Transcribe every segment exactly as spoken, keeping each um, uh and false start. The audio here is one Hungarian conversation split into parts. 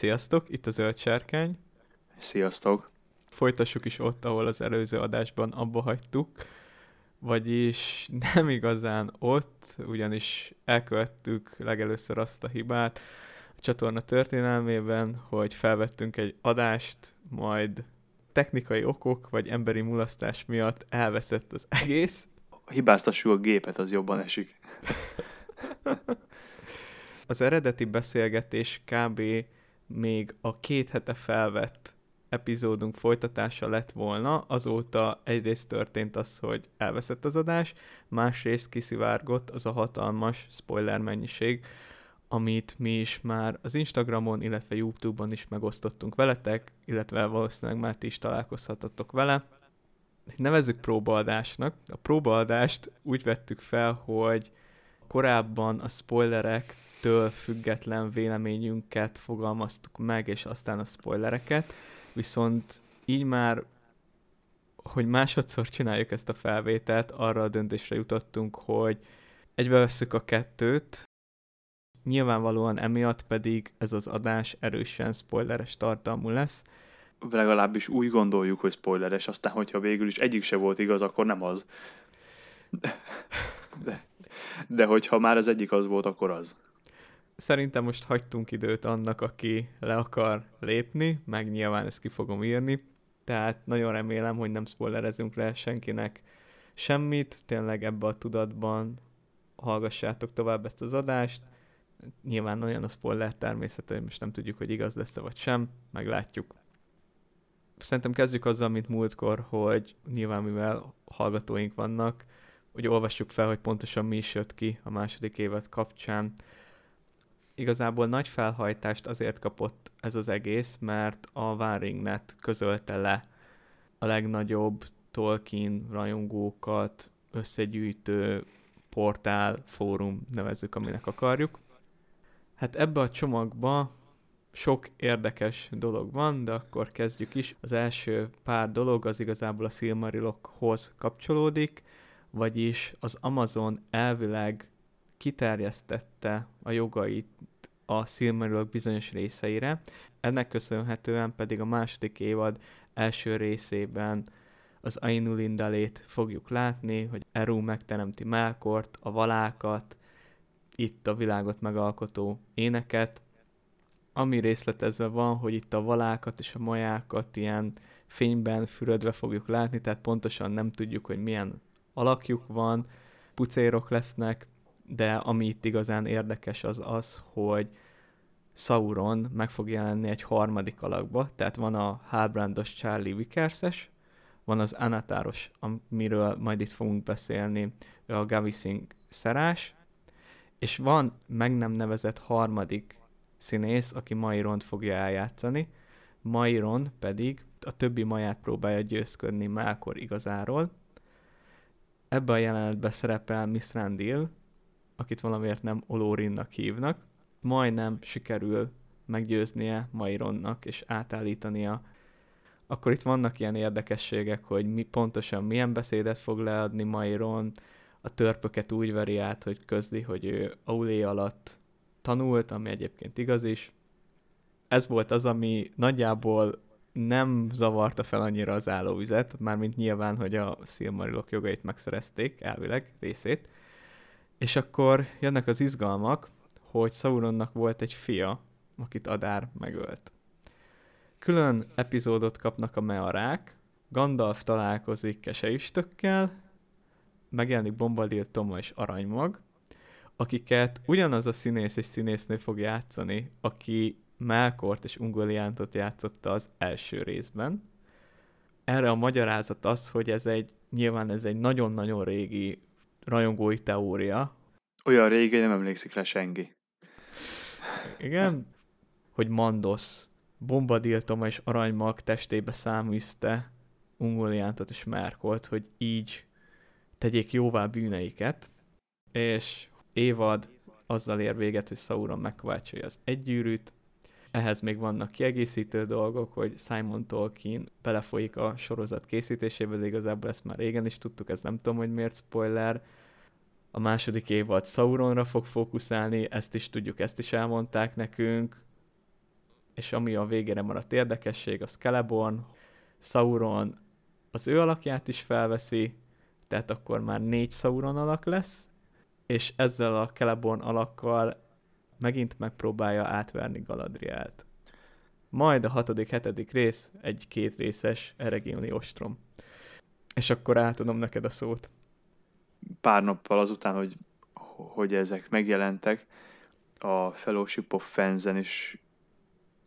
Sziasztok, itt a Zöldsárkány. Sziasztok. Folytassuk is ott, ahol az előző adásban abba hagytuk, vagyis nem igazán ott, ugyanis elkövettük legelőször azt a hibát a csatorna történelmében, hogy felvettünk egy adást, majd technikai okok vagy emberi mulasztás miatt elveszett az egész. Hibáztassuk a gépet, az jobban esik. Az eredeti beszélgetés kb. Még a két hete felvett epizódunk folytatása lett volna, azóta egyrészt történt az, hogy elveszett az adás, másrészt kiszivárgott az a hatalmas spoiler mennyiség, amit mi is már az Instagramon, illetve YouTube-on is megosztottunk veletek, illetve valószínűleg már ti is találkozhatatok vele. Nevezzük próbaadásnak. A próbaadást úgy vettük fel, hogy korábban a spoilerektől független véleményünket fogalmaztuk meg, és aztán a spoilereket, viszont így már, hogy másodszor csináljuk ezt a felvételt, arra a döntésre jutottunk, hogy egybevesszük a kettőt, nyilvánvalóan emiatt pedig ez az adás erősen spoileres tartalmú lesz. Legalábbis úgy gondoljuk, hogy spoileres, aztán hogyha végül is egyik se volt igaz, akkor nem az. De, de, de hogyha már az egyik az volt, akkor az. Szerintem most hagytunk időt annak, aki le akar lépni, meg nyilván ezt ki fogom írni, tehát nagyon remélem, hogy nem spoilerezünk le senkinek semmit, tényleg ebbe a tudatban hallgassátok tovább ezt az adást. Nyilván olyan a spoiler természete, hogy most nem tudjuk, hogy igaz lesz-e vagy sem, meglátjuk. Szerintem kezdjük azzal, mint múltkor, hogy nyilván mivel hallgatóink vannak, hogy olvassuk fel, hogy pontosan mi is jött ki a második évad kapcsán. Igazából nagy felhajtást azért kapott ez az egész, mert a Waringnet közölte le a legnagyobb Tolkien rajongókat összegyűjtő portál, fórum, nevezzük, aminek akarjuk. Hát ebbe a csomagba sok érdekes dolog van, de akkor kezdjük is. Az első pár dolog az igazából a Silmarilokhoz kapcsolódik, vagyis az Amazon elvileg kiterjesztette a jogait a Silmarilok bizonyos részeire. Ennek köszönhetően pedig a második évad első részében az Ainulindalét fogjuk látni, hogy Eru megteremti Melkort, a Valákat, itt a világot megalkotó éneket, ami részletezve van, hogy itt a Valákat és a Majákat ilyen fényben fürödve fogjuk látni, tehát pontosan nem tudjuk, hogy milyen alakjuk van, pucérok lesznek, de ami itt igazán érdekes az az, hogy Szauron meg fog jelenni egy harmadik alakba, tehát van a Halbrandos Charlie Vickerses, van az Anataros, amiről majd itt fogunk beszélni, a Gavi Singh Cherás, és van meg nem nevezett harmadik színész, aki Mairont fogja eljátszani. Mairon pedig a többi maját próbálja győzködni Melkor igazáról. Ebben a jelenetben szerepel Mithrandir, akit valamiért nem Olórinnak hívnak. Majdnem sikerül meggyőznie Maironnak és átállítania. Akkor itt vannak ilyen érdekességek, hogy mi pontosan milyen beszédet fog leadni Mairon. A törpöket úgy veri át, hogy közli, hogy ő Aulé alatt tanult, ami egyébként igaz is. Ez volt az, ami nagyjából nem zavarta fel annyira az állóvizet, mármint nyilván, hogy a Silmarilok jogait megszerezték, elvileg részét. És akkor jönnek az izgalmak, hogy Szauronnak volt egy fia, akit Adár megölt. Külön epizódot kapnak a mearák, Gandalf találkozik keseistökkel, megjelenik Bombadil Toma és Aranymag, akiket ugyanaz a színész és színésznő fog játszani, aki Melkort és Ungoliantot játszotta az első részben. Erre a magyarázat az, hogy ez egy, nyilván ez egy nagyon-nagyon régi rajongói teória. Olyan régi, nem emlékszik rá senki. Igen, hogy Mandosz Bombadil Toma és Aranymag testébe száműzte Ungoliantot és Melkort, hogy így tegyék jóvá bűneiket, és évad azzal ér véget, hogy Szauron megkovácsolja az egy gyűrűt. Ehhez még vannak kiegészítő dolgok, hogy Simon Tolkien belefolyik a sorozat készítésébe, de igazából ezt már régen is tudtuk, ez nem tudom, hogy miért spoiler. A második évad Szauronra fog fókuszálni, ezt is tudjuk, ezt is elmondták nekünk. és ami a végére maradt érdekesség, az Celeborn, Szauron az ő alakját is felveszi, tehát akkor már négy Szauron alak lesz, és ezzel a Celeborn alakkal megint megpróbálja átverni Galadrielt. Majd a hatodik, hetedik rész egy két részes eregioni ostrom. És akkor átadom neked a szót. Pár nappal azután, hogy, hogy ezek megjelentek, a Fellowship of Fansen is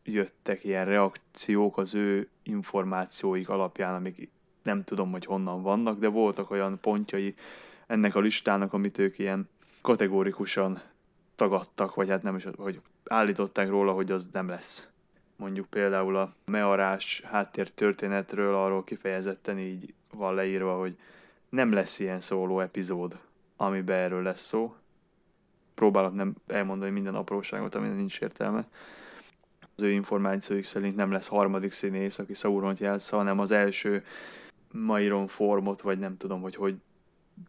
jöttek ilyen reakciók az ő információik alapján, amik nem tudom, hogy honnan vannak, de voltak olyan pontjai ennek a listának, amit ők ilyen kategórikusan tagadtak, vagy hát nem is, hogy állították róla, hogy az nem lesz. Mondjuk például a mearás háttértörténetről arról kifejezetten így van leírva, hogy nem lesz ilyen szóló epizód, amiben erről lesz szó. Próbálok nem elmondani minden apróságot, aminek nincs értelme. Az ő információik szerint nem lesz harmadik színész, aki Szauront játsza, hanem az első Mairon formot, vagy nem tudom, hogy hogy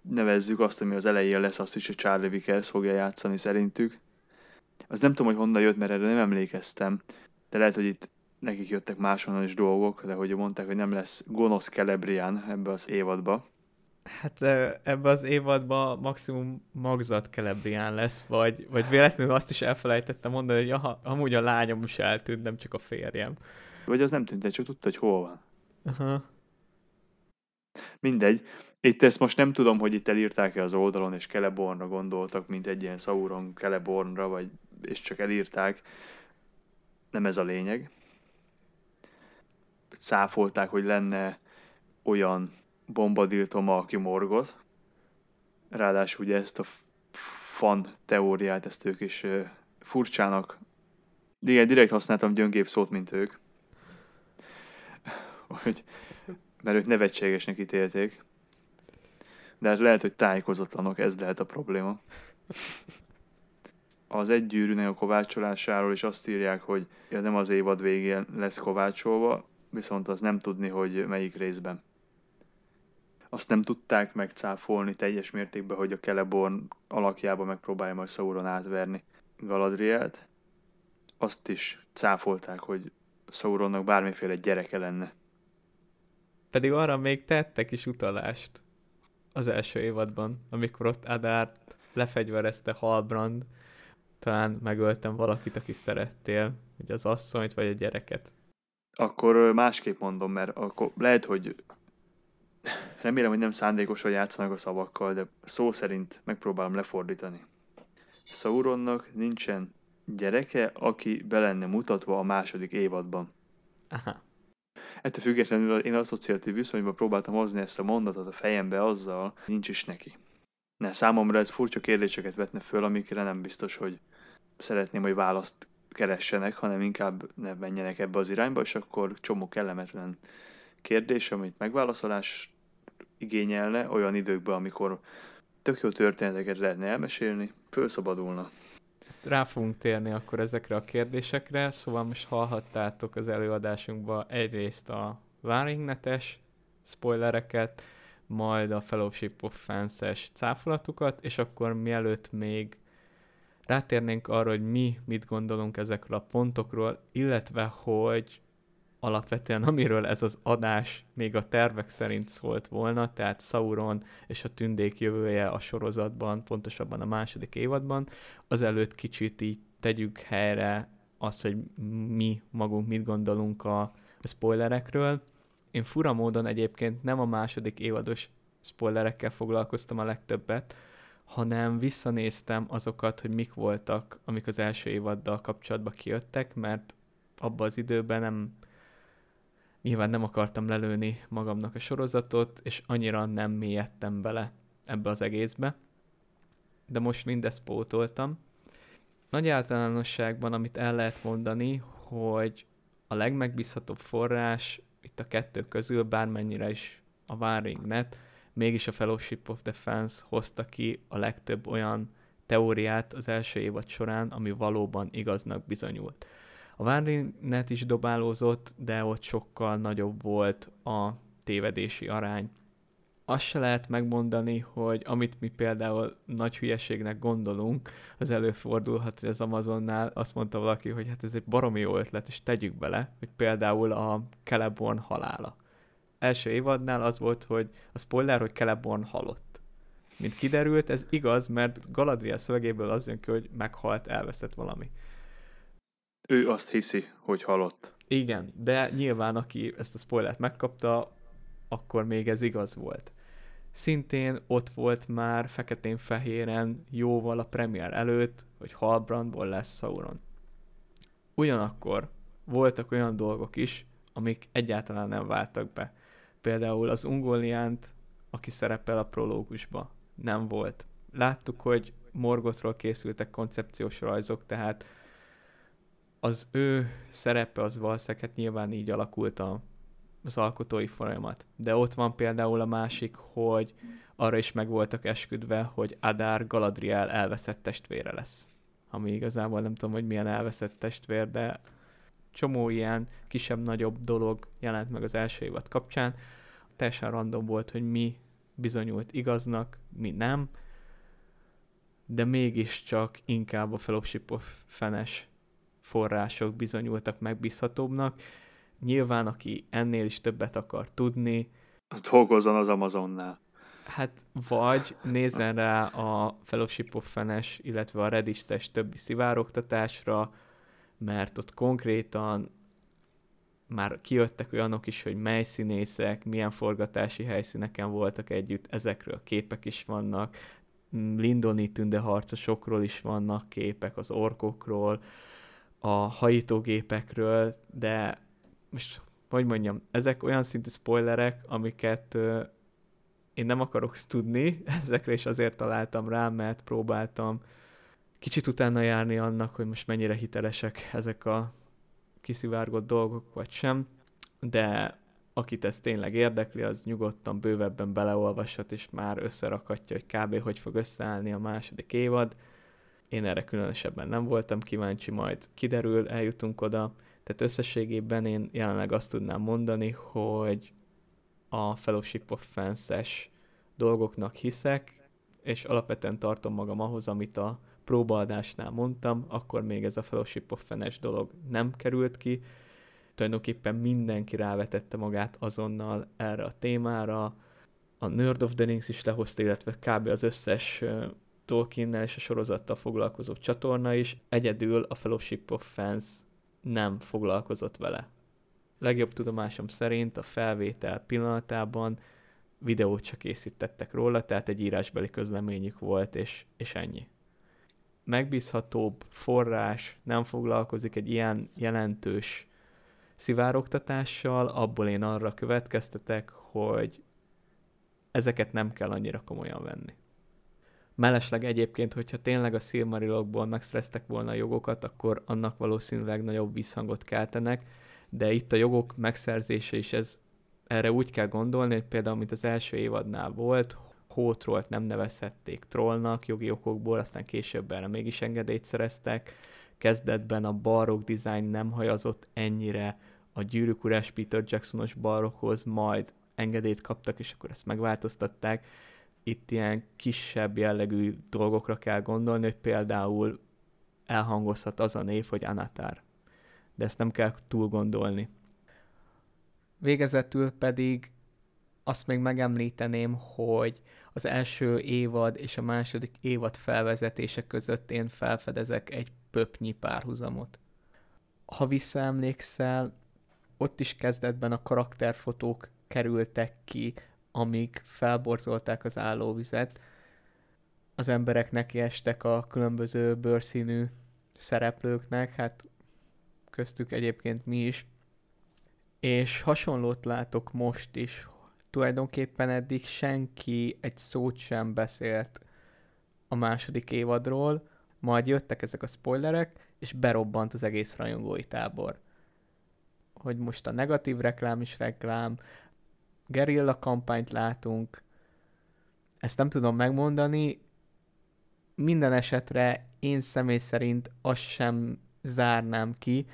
nevezzük azt, ami az elején lesz, azt is, hogy Charlie Vickers fogja játszani szerintük. Az nem tudom, hogy honnan jött, mert erre nem emlékeztem. De lehet, hogy itt nekik jöttek máshonnan is dolgok, de hogy mondták, hogy nem lesz gonosz Celebrian ebbe az évadba. Hát ebbe az évadba maximum magzat Celebrian lesz, vagy, vagy véletlenül azt is elfelejtettem mondani, hogy aha, amúgy a lányom is eltűnt, nem csak a férjem. Vagy az nem tűnt, csak tudta, hogy hol van. Aha. Mindegy. Itt ezt most nem tudom, hogy itt elírták-e az oldalon, és Celebornra gondoltak, mint egy ilyen Szauron Celebornra, vagy és csak elírták. Nem ez a lényeg. Száfolták, hogy lenne olyan Bombadil Toma, aki Morgoth. Ráadásul ugye ezt a fan teóriát, ezt ők is uh, furcsának. Igen, direkt használtam gyöngébb szót, mint ők. Hogy, mert ők nevetségesnek ítélték. De hát lehet, hogy tájékozatlanok, ez lehet a probléma. Az egy gyűrűnek a kovácsolásáról is azt írják, hogy nem az évad végén lesz kovácsolva, viszont az nem tudni, hogy melyik részben. Azt nem tudták megcáfolni teljes mértékben, hogy a Celeborn alakjába megpróbálja majd Szauron átverni Galadrielt. Azt is cáfolták, hogy Szauronnak bármiféle gyereke lenne. Pedig arra még tettek is utalást az első évadban, amikor ott Adárt lefegyverezte Halbrand, talán megöltem valakit, aki szerettél, hogy az asszonyt, vagy a gyereket. Akkor másképp mondom, mert akkor lehet, hogy remélem, hogy nem szándékosan játszanak a szavakkal, de szó szerint megpróbálom lefordítani. Szauronnak nincsen gyereke, aki be lenne mutatva a második évadban. Aha. Ettől függetlenül én asszociatív viszonyban próbáltam hozni ezt a mondatot a fejembe azzal, nincs is neki. Ne, számomra ez furcsa kérdéseket vetne föl, amikre nem biztos, hogy szeretném, hogy választ keressenek, hanem inkább ne menjenek ebbe az irányba, és akkor csomó kellemetlen kérdés, amit megválaszolás igényelne olyan időkben, amikor tök jó történeteket lehetne elmesélni, fölszabadulna. Rá fogunk térni akkor ezekre a kérdésekre, szóval most hallhattátok az előadásunkban egyrészt a Waringnetes spoilereket, majd a Fellowship of Fans-es cáfolatukat, és akkor mielőtt még rátérnénk arra, hogy mi mit gondolunk ezekről a pontokról, illetve hogy alapvetően amiről ez az adás még a tervek szerint szólt volna, tehát Szauron és a tündék jövője a sorozatban, pontosabban a második évadban, azelőtt kicsit így tegyük helyre azt, hogy mi magunk mit gondolunk a, a spoilerekről. Én fura módon egyébként nem a második évados spoilerekkel foglalkoztam a legtöbbet, hanem visszanéztem azokat, hogy mik voltak, amik az első évaddal kapcsolatban kijöttek, mert abban az időben nem, nyilván nem akartam lelőni magamnak a sorozatot, és annyira nem mélyedtem bele ebbe az egészbe. De most mindezt pótoltam. Nagy általánosságban, amit el lehet mondani, hogy a legmegbízhatóbb forrás itt a kettő közül, bármennyire is a Waringnet, mégis a Fellowship of the Fans hozta ki a legtöbb olyan teóriát az első évad során, ami valóban igaznak bizonyult. A Waringnet is dobálózott, de ott sokkal nagyobb volt a tévedési arány. azt se lehet megmondani, hogy amit mi például nagy hülyeségnek gondolunk, az előfordulhat, hogy az Amazonnál azt mondta valaki, hogy hát ez egy baromi jó ötlet, és tegyük bele, hogy például a Celeborn halála. Első évadnál az volt, hogy a spoiler, hogy Celeborn halott. Mint kiderült, ez igaz, mert Galadriel szövegéből az jön ki, hogy meghalt, elveszett valami. Ő azt hiszi, hogy halott. Igen, de nyilván aki ezt a spoilert megkapta, akkor még ez igaz volt. Szintén ott volt már feketén-fehéren jóval a premier előtt, hogy Halbrandból lesz Szauron. Ugyanakkor voltak olyan dolgok is, amik egyáltalán nem váltak be. Például az Ungoliant, aki szerepel a prológusba, nem volt. Láttuk, hogy Morgothról készültek koncepciós rajzok, tehát az ő szerepe az valószínűleg, hát nyilván így alakult a az alkotói folyamat. De ott van például a másik, hogy arra is meg voltak esküdve, hogy Adár Galadriel elveszett testvére lesz. Ami igazából nem tudom, hogy milyen elveszett testvér, de csomó ilyen kisebb-nagyobb dolog jelent meg az első évad kapcsán. Teljesen random volt, hogy mi bizonyult igaznak, mi nem, de mégiscsak inkább a Fellowship of Fans források bizonyultak megbízhatóbbnak. Nyilván, aki ennél is többet akar tudni... az dolgozzon az Amazonnál. Hát, vagy nézzen rá a Fellowship of Fans, illetve a Reddites többi szivárogtatásra, mert ott konkrétan már kijöttek olyanok is, hogy mely színészek, milyen forgatási helyszíneken voltak együtt, ezekről képek is vannak, Lindoni tündeharcosokról is vannak képek, az orkokról, a hajítógépekről, de... most, hogy mondjam, ezek olyan szintű spoilerek, amiket ö, én nem akarok tudni, ezekre is azért találtam rá, mert próbáltam kicsit utána járni annak, hogy most mennyire hitelesek ezek a kiszivárgott dolgok, vagy sem, de akit ez tényleg érdekli, az nyugodtan bővebben beleolvashat, és már összerakhatja, hogy kb. Hogy fog összeállni a második évad. Én erre különösebben nem voltam kíváncsi, majd kiderül, eljutunk oda. Tehát összességében én jelenleg azt tudnám mondani, hogy a Fellowship of Fans-es dolgoknak hiszek, és alapvetően tartom magam ahhoz, amit a próbaadásnál mondtam, akkor még ez a Fellowship of Fans dolog nem került ki. Tulajdonképpen mindenki rávetette magát azonnal erre a témára. A Nerd of the Rings is lehozta, illetve kb. Az összes Tolkiennel és a sorozattal foglalkozó csatorna is. Egyedül a Fellowship of Fans nem foglalkozott vele. Legjobb tudomásom szerint a felvétel pillanatában videót csak készítettek róla, tehát egy írásbeli közleményük volt, és, és ennyi. Megbízhatóbb forrás nem foglalkozik egy ilyen jelentős szivárogtatással, abból én arra következtetek, hogy ezeket nem kell annyira komolyan venni. Mellesleg egyébként, hogyha tényleg a Silmarilokból megszereztek volna a jogokat, akkor annak valószínűleg nagyobb visszhangot keltenek, de itt a jogok megszerzése is, ez, erre úgy kell gondolni, hogy például, mint az első évadnál volt, Hótrollt nem nevezhették trollnak jogi okokból, aztán később erre mégis engedélyt szereztek, kezdetben a barokk dizájn nem hajazott ennyire a Gyűrűk urás Peter Jacksonos barokhoz, majd engedélyt kaptak, és akkor ezt megváltoztatták. Itt ilyen kisebb jellegű dolgokra kell gondolni, hogy például elhangozhat az a név, hogy Annatar. De ezt nem kell túl gondolni. Végezetül pedig azt még megemlíteném, hogy az első évad és a második évad felvezetése között én felfedezek egy pöpnyi párhuzamot. Ha visszaemlékszel, ott is kezdetben a karakterfotók kerültek ki, amíg felborzolták az állóvizet, az emberek nekiestek a különböző bőrszínű szereplőknek, hát köztük egyébként mi is. És hasonlót látok most is. Tulajdonképpen eddig senki egy szót sem beszélt a második évadról, majd jöttek ezek a spoilerek, és berobbant az egész rajongói tábor. Hogy most a negatív reklám is reklám, gerilla kampányt látunk, ezt nem tudom megmondani, minden esetre én személy szerint azt sem zárnám ki,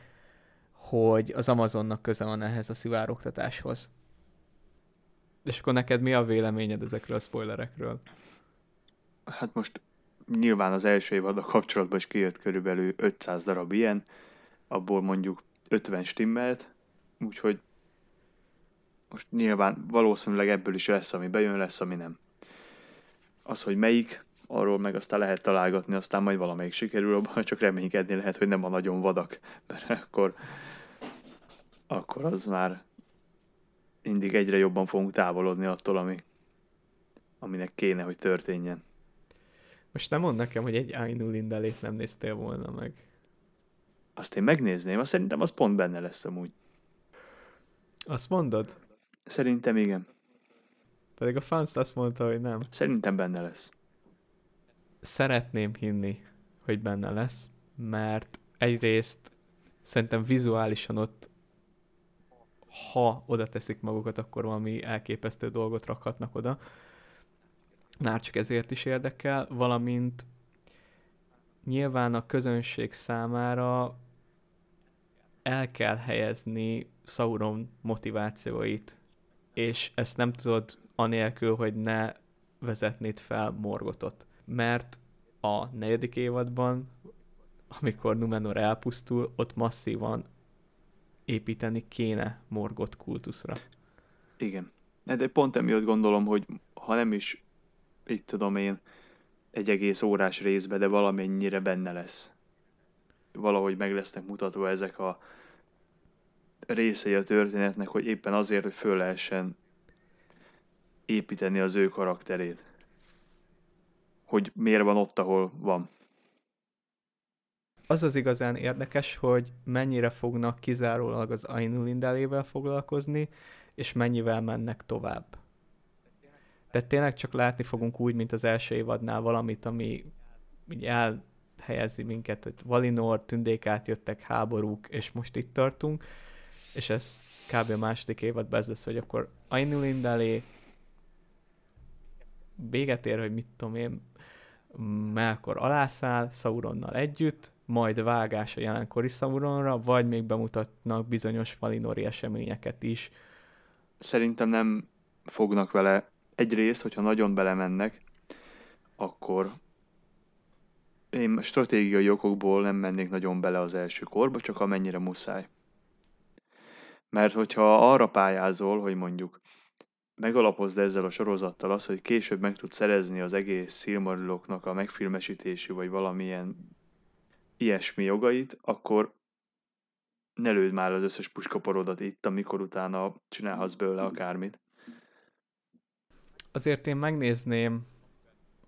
hogy az Amazonnak köze van ehhez a szivárogtatáshoz. És akkor neked mi a véleményed ezekről a spoilerekről? Hát most nyilván az első évaddal kapcsolatban is kijött körülbelül ötszáz darab ilyen, abból mondjuk ötven stimmelt, úgyhogy most nyilván valószínűleg ebből is lesz, ami bejön, lesz, ami nem. Az, hogy melyik, arról meg aztán lehet találgatni, aztán majd valamelyik sikerül, abban csak reménykedni lehet, hogy nem a nagyon vadak, mert akkor, akkor az már mindig egyre jobban fogunk távolodni attól, ami, aminek kéne, hogy történjen. Most nem mond nekem, hogy egy Ainulindalét nem néztél volna meg. Azt én megnézném, azt szerintem az pont benne lesz amúgy. Azt mondod? Szerintem igen. Pedig a fans azt mondta, hogy nem. Szerintem benne lesz. Szeretném hinni, hogy benne lesz, mert egyrészt szerintem vizuálisan ott, ha oda teszik magukat, akkor valami elképesztő dolgot rakhatnak oda. Már csak ezért is érdekel, valamint nyilván a közönség számára el kell helyezni Szauron motivációit, és ezt nem tudod anélkül, hogy ne vezetnéd fel Morgothot. Mert a negyedik évadban, amikor Numenor elpusztul, ott masszívan építeni kéne Morgoth kultuszra. Igen. De pont emiatt gondolom, hogy ha nem is, itt tudom én, egy egész órás részbe, de valamennyire benne lesz. Valahogy meg lesznek mutatva ezek a részei a történetnek, hogy éppen azért, hogy föl lehessen építeni az ő karakterét. Hogy miért van ott, ahol van. Az az igazán érdekes, hogy mennyire fognak kizárólag az Ainulindalével foglalkozni, és mennyivel mennek tovább. De tényleg csak látni fogunk úgy, mint az első évadnál valamit, ami így elhelyezi minket, hogy Valinor, tündék átjöttek, háborúk, és most itt tartunk, és ez kb. A második évadban ez lesz, hogy akkor Ainulindalé véget ér, hogy mit tudom én, Melkor alászáll Szauronnal együtt, majd vágás a jelenkori Szauronra, vagy még bemutatnak bizonyos valinori eseményeket is. Szerintem nem fognak vele. Egyrészt, hogyha nagyon belemennek, akkor én stratégiai okokból nem mennék nagyon bele az első korba, csak amennyire muszáj. Mert hogyha arra pályázol, hogy mondjuk megalapozd ezzel a sorozattal az, hogy később meg tudsz szerezni az egész Silmariloknak a megfilmesítési vagy valamilyen ilyesmi jogait, akkor ne lőd már az összes puskaporodat itt, amikor utána csinálhatsz bőle akármit. Azért én megnézném,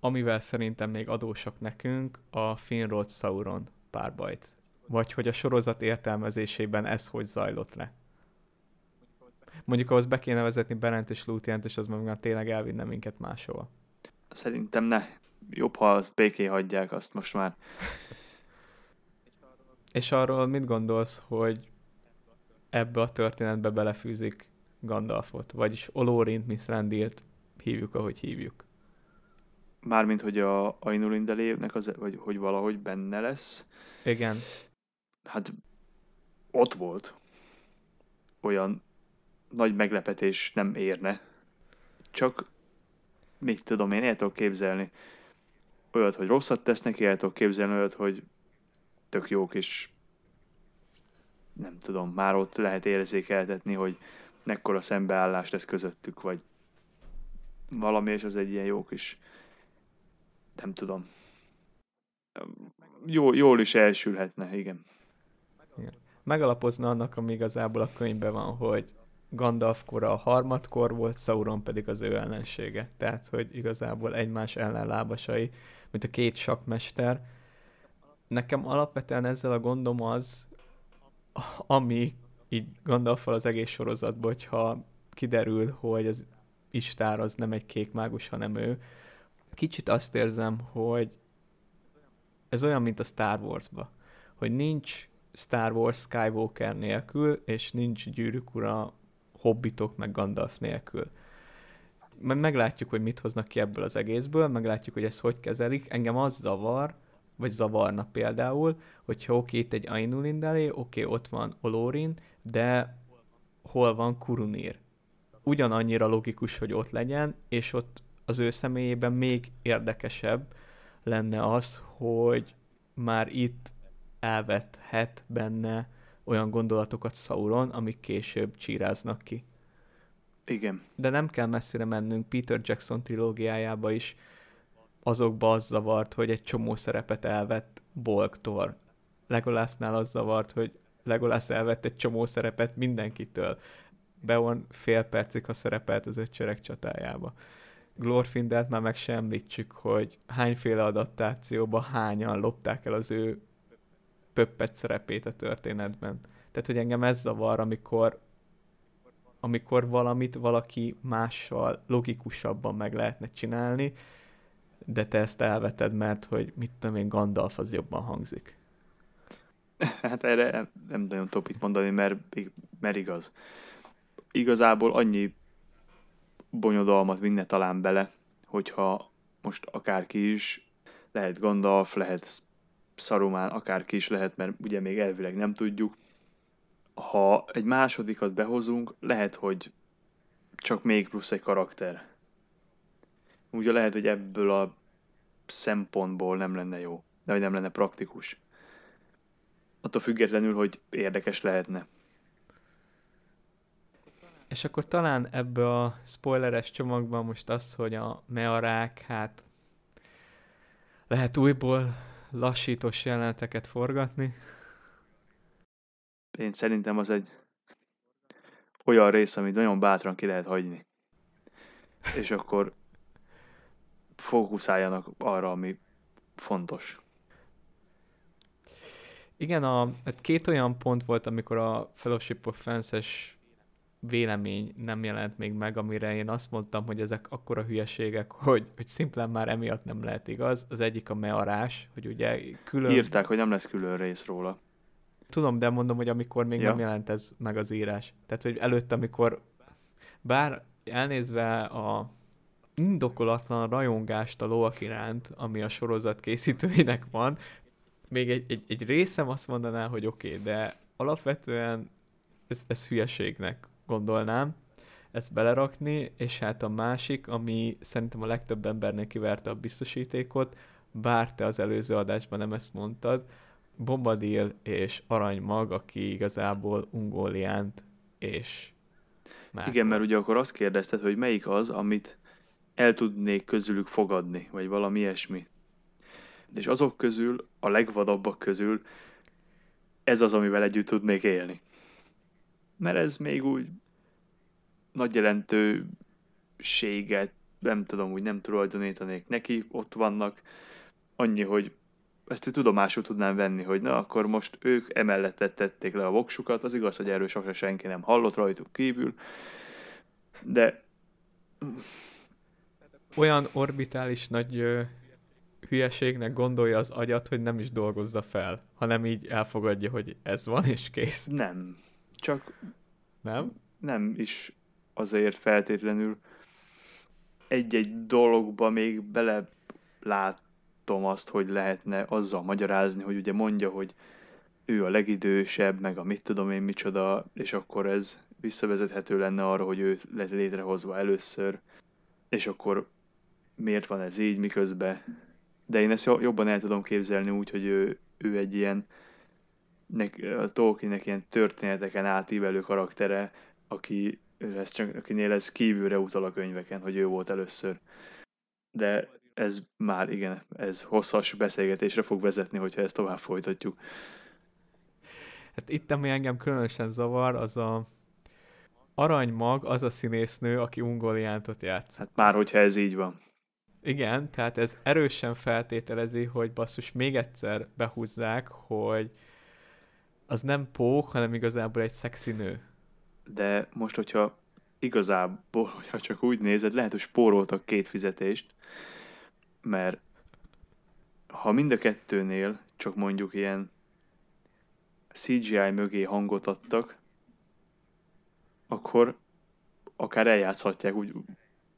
amivel szerintem még adósak nekünk, a Finrod Szauron párbajt. Vagy hogy a sorozat értelmezésében ez hogy zajlott le. Mondjuk ahhoz be kéne vezetni Berent és Lúthient, és az meg tényleg elvinne minket máshova. Szerintem ne. Jobb, ha azt békén hagyják, azt most már. És arról mit gondolsz, hogy ebbe a történetbe belefűzik Gandalfot? Vagyis Olórint, Mithrandírt hívjuk, ahogy hívjuk. Mármint, hogy a Ainulindalének, az, vagy hogy valahogy benne lesz. Igen. Hát ott volt. Olyan nagy meglepetés nem érne. Csak mit tudom én, el tudok képzelni olyat, hogy rosszat tesznek, el tudok képzelni olyat, hogy tök jók is. Nem tudom, már ott lehet érzékeltetni, hogy mekkora szembeállás lesz közöttük, vagy valami, és az egy ilyen jó kis, nem tudom, jó, jól is elsülhetne, igen. igen. Megalapozna annak, ami igazából a könyvben van, hogy Gandalf kora a harmadkor volt, Szauron pedig az ő ellensége. Tehát, hogy igazából egymás ellenlábasai, mint a két sakkmester. Nekem alapvetően ezzel a gondom az, ami így Gandalffal az egész sorozatban, hogyha kiderül, hogy az Istár az nem egy kék mágus, hanem ő. Kicsit azt érzem, hogy ez olyan, mint a Star Wars-ba, hogy nincs Star Wars Skywalker nélkül, és nincs Gyűrűk ura, Hobbitok meg Gandalf nélkül. Meglátjuk, hogy mit hoznak ki ebből az egészből, meglátjuk, hogy ezt hogy kezelik. Engem az zavar, vagy zavarna például, hogyha oké, itt egy Ainulindalé, oké, ott van Olórin, de hol van Kurunir? ugyanannyira logikus, hogy ott legyen, és ott az ő személyében még érdekesebb lenne az, hogy már itt elvethet benne olyan gondolatokat Szauron, amik később csíráznak ki. Igen. De nem kell messzire mennünk, Peter Jackson trilógiájába is azokba az zavart, hogy egy csomó szerepet elvett Bolktól. Legolasznál az zavart, hogy Legolas elvett egy csomó szerepet mindenkitől. Beorn fél percig a szerepelt az Ötcsereg csatájába. Glorfindelt már meg sem említsük, hogy hányféle adaptációba hányan lopták el az ő pöppet szerepét a történetben. Tehát, hogy engem ez zavar, amikor, amikor valamit valaki mással logikusabban meg lehetne csinálni, de te ezt elveted, mert hogy mit tudom én, Gandalf az jobban hangzik. Hát erre nem nagyon tudok mit mondani, mert, mert igaz. Igazából annyi bonyodalmat vinne talán bele, hogyha most akárki is, lehet Gandalf, lehet Szarumán, akárki is lehet, mert ugye még elvileg nem tudjuk. Ha egy másodikat behozunk, lehet, hogy csak még plusz egy karakter. Ugye lehet, hogy ebből a szempontból nem lenne jó, de nem lenne praktikus. Attól függetlenül, hogy érdekes lehetne. És akkor talán ebbe a spoileres csomagban most az, hogy a mearák, hát lehet újból lassítós jeleneteket forgatni. Én szerintem az egy olyan rész, amit nagyon bátran ki lehet hagyni. És akkor fókuszáljanak arra, ami fontos. Igen, a, hát két olyan pont volt, amikor a Fellowship of Fans-es vélemény nem jelent még meg, amire én azt mondtam, hogy ezek akkora hülyeségek, hogy, hogy szimplán már emiatt nem lehet igaz. Az egyik a mearás, hogy ugye külön... Írták, hogy nem lesz külön rész róla. Tudom, de mondom, hogy amikor még ja. nem jelent ez meg az írás. Tehát, hogy előtt, amikor bár elnézve a indokolatlan rajongást a lovak iránt, ami a sorozat készítőinek van, még egy, egy, egy részem azt mondaná, hogy oké, okay, de alapvetően ez, ez hülyeségnek gondolnám ezt belerakni, és hát a másik, ami szerintem a legtöbb embernek kiverte a biztosítékot, bár te az előző adásban nem ezt mondtad, Bombadil és Aranymag, aki igazából Ungoliant és Melkor. Igen, mert ugye akkor azt kérdezted, hogy melyik az, amit el tudnék közülük fogadni, vagy valami ilyesmi. És azok közül, a legvadabbak közül ez az, amivel együtt tudnék élni. Mert ez még úgy nagy jelentőséget, nem tudom, úgy nem tulajdonítanék neki, ott vannak. Annyi, hogy ezt tudomásul tudnám venni, hogy na, akkor most ők emellett tették le a voksukat, az igaz, hogy erről sokra senki nem hallott rajtuk kívül, de... Olyan orbitális nagy hülyeségnek gondolja az agyat, hogy nem is dolgozza fel, hanem így elfogadja, hogy ez van és kész. Nem. Csak nem? nem is azért feltétlenül egy-egy dologba még belelátom azt, hogy lehetne azzal magyarázni, hogy ugye mondja, hogy ő a legidősebb, meg a mit tudom én micsoda, és akkor ez visszavezethető lenne arra, hogy ő lett létrehozva először, és akkor miért van ez így, miközben. De én ezt jobban el tudom képzelni úgy, hogy ő, ő egy ilyen a Tolkiennek ilyen történeteken átívelő karaktere, aki, ez csak, akinél ez kívülre utal a könyveken, hogy ő volt először. De ez már, igen, ez hosszas beszélgetésre fog vezetni, hogyha ezt tovább folytatjuk. Hát itt, ami engem különösen zavar, az a Aranymag, az a színésznő, aki Ungoliantot játsz. Hát már, hogyha ez így van. Igen, tehát ez erősen feltételezi, hogy basszus, még egyszer behúzzák, hogy az nem pók, hanem igazából egy szexi nő. De most, hogyha igazából, hogyha csak úgy nézed, lehet, hogy spóroltak két fizetést, mert ha mind a kettőnél csak mondjuk ilyen cé gé í mögé hangot adtak, akkor akár eljátszhatják úgy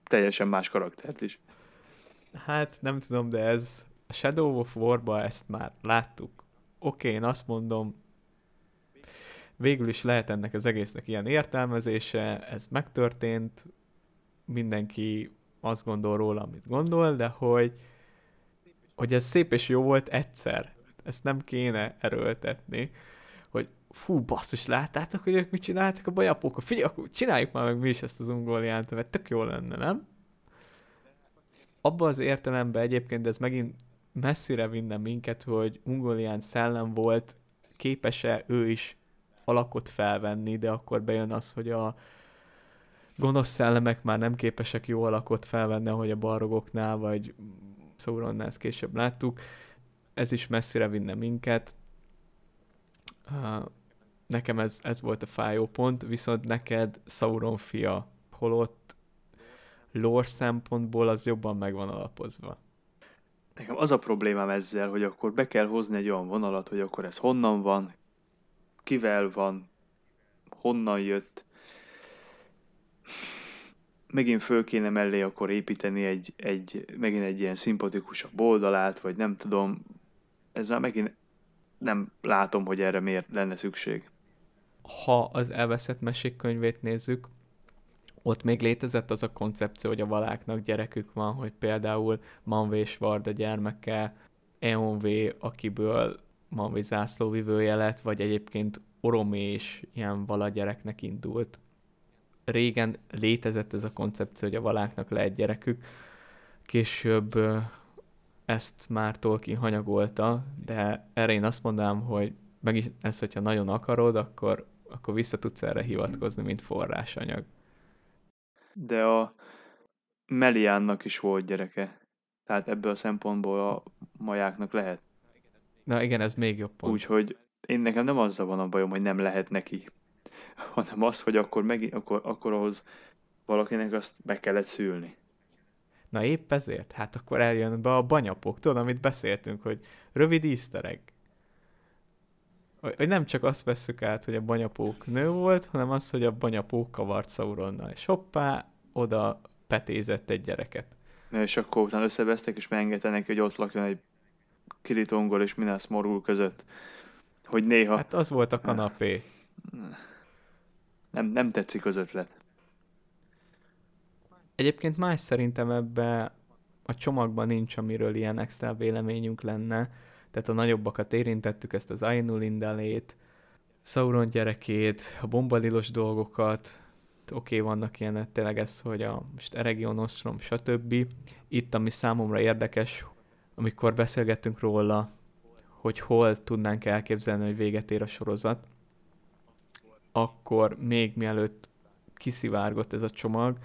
teljesen más karaktert is. Hát nem tudom, de ez a Shadow of War-ba ezt már láttuk. Oké, én azt mondom, végül is lehet ennek az egésznek ilyen értelmezése, ez megtörtént, mindenki azt gondol róla, amit gondol, de hogy, hogy ez szép és jó volt egyszer. Ezt nem kéne erőltetni, hogy fú, basszus, láttátok, hogy ők mit csináltak a bajapókkal? Figyelj, akkor csináljuk már meg mi is ezt az Ungoliant, mert tök jó lenne, nem? Abban az értelemben egyébként, de ez megint messzire vinne minket, hogy Ungoliant szellem volt, képes-e ő is alakot felvenni, de akkor bejön az, hogy a gonosz szellemek már nem képesek jó alakot felvenni, ahogy a balrogoknál, vagy Szauronnál ezt később láttuk. Ez is messzire vinne minket. Nekem ez, ez volt a fájó pont, viszont neked Szauron fia, holott lore szempontból az jobban meg van alapozva. Nekem az a problémám ezzel, hogy akkor be kell hozni egy olyan vonalat, hogy akkor ez honnan van, kivel van, honnan jött. Megint föl kéne mellé akkor építeni egy, egy, megint egy ilyen szimpatikusabb oldalát, vagy nem tudom. Ez már megint nem látom, hogy erre miért lenne szükség. Ha az elveszett mesék könyvét nézzük, ott még létezett az a koncepció, hogy a valáknak gyerekük van, hogy például Manvés Varda gyermeke, Eonvé, akiből Manvé zászlóvivője lett, vagy egyébként Oromé is ilyen vala gyereknek indult. Régen létezett ez a koncepció, hogy a valáknak lehet gyerekük. Később ezt már Tolkien hanyagolta, de erre én azt mondanám, hogy meg is ezt, hogyha nagyon akarod, akkor, akkor vissza tudsz erre hivatkozni, mint forrásanyag. De a Meliánnak is volt gyereke. Tehát ebből a szempontból a majáknak lehet. Na igen, ez még jobb pont. Úgyhogy én nekem nem azzal van a bajom, hogy nem lehet neki, hanem az, hogy akkor, meg, akkor, akkor ahhoz valakinek azt be kellett szülni. Na épp ezért, hát akkor eljön be a banyapok, tudod, amit beszéltünk, hogy rövid easter egg. Hogy nem csak azt vesszük át, hogy a banyapók nő volt, hanem az, hogy a banyapók kavart Szauronnal, és hoppá, oda petézett egy gyereket. És akkor utána összevesztek, és megengedtenek, hogy ott lakjon egy Kilitongol és Minász Morgul között. Hogy néha... Hát az volt a kanapé. Nem, nem tetszik az ötlet. Egyébként más szerintem ebben a csomagban nincs, amiről ilyen extra véleményünk lenne. Tehát a nagyobbakat érintettük, ezt az Ainulindalét, Szauron gyerekét, a bombadilos dolgokat, oké, okay, vannak ilyen, tényleg ez, hogy a most Eregion ostrom, stb. Itt, ami számomra érdekes, amikor beszélgettünk róla, hogy hol tudnánk elképzelni, hogy véget ér a sorozat, akkor még mielőtt kiszivárgott ez a csomag,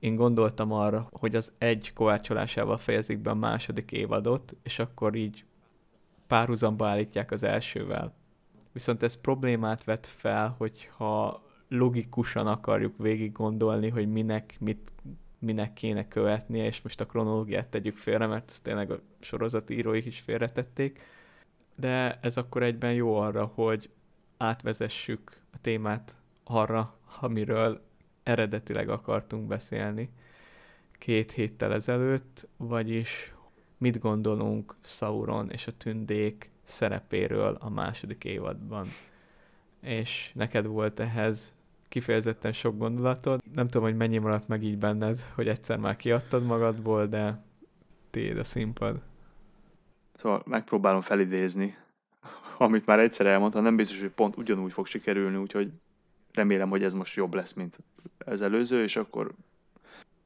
én gondoltam arra, hogy az egy kovácsolásával fejezik be a második évadot, és akkor így párhuzamba állítják az elsővel. Viszont ez problémát vet fel, hogyha logikusan akarjuk végig gondolni, hogy minek, mit, minek kéne követnie, és most a kronológiát tegyük félre, mert ezt tényleg a sorozatíróik is félretették. De ez akkor egyben jó arra, hogy átvezessük a témát arra, amiről eredetileg akartunk beszélni két héttel ezelőtt, vagyis mit gondolunk Szauron és a tündék szerepéről a második évadban. És neked volt ehhez kifejezetten sok gondolatod. Nem tudom, hogy mennyi maradt meg így benned, hogy egyszer már kiadtad magadból, de tiéd a színpad. Szóval megpróbálom felidézni, amit már egyszer elmondtam, nem biztos, hogy pont ugyanúgy fog sikerülni, úgyhogy remélem, hogy ez most jobb lesz, mint az előző, és akkor,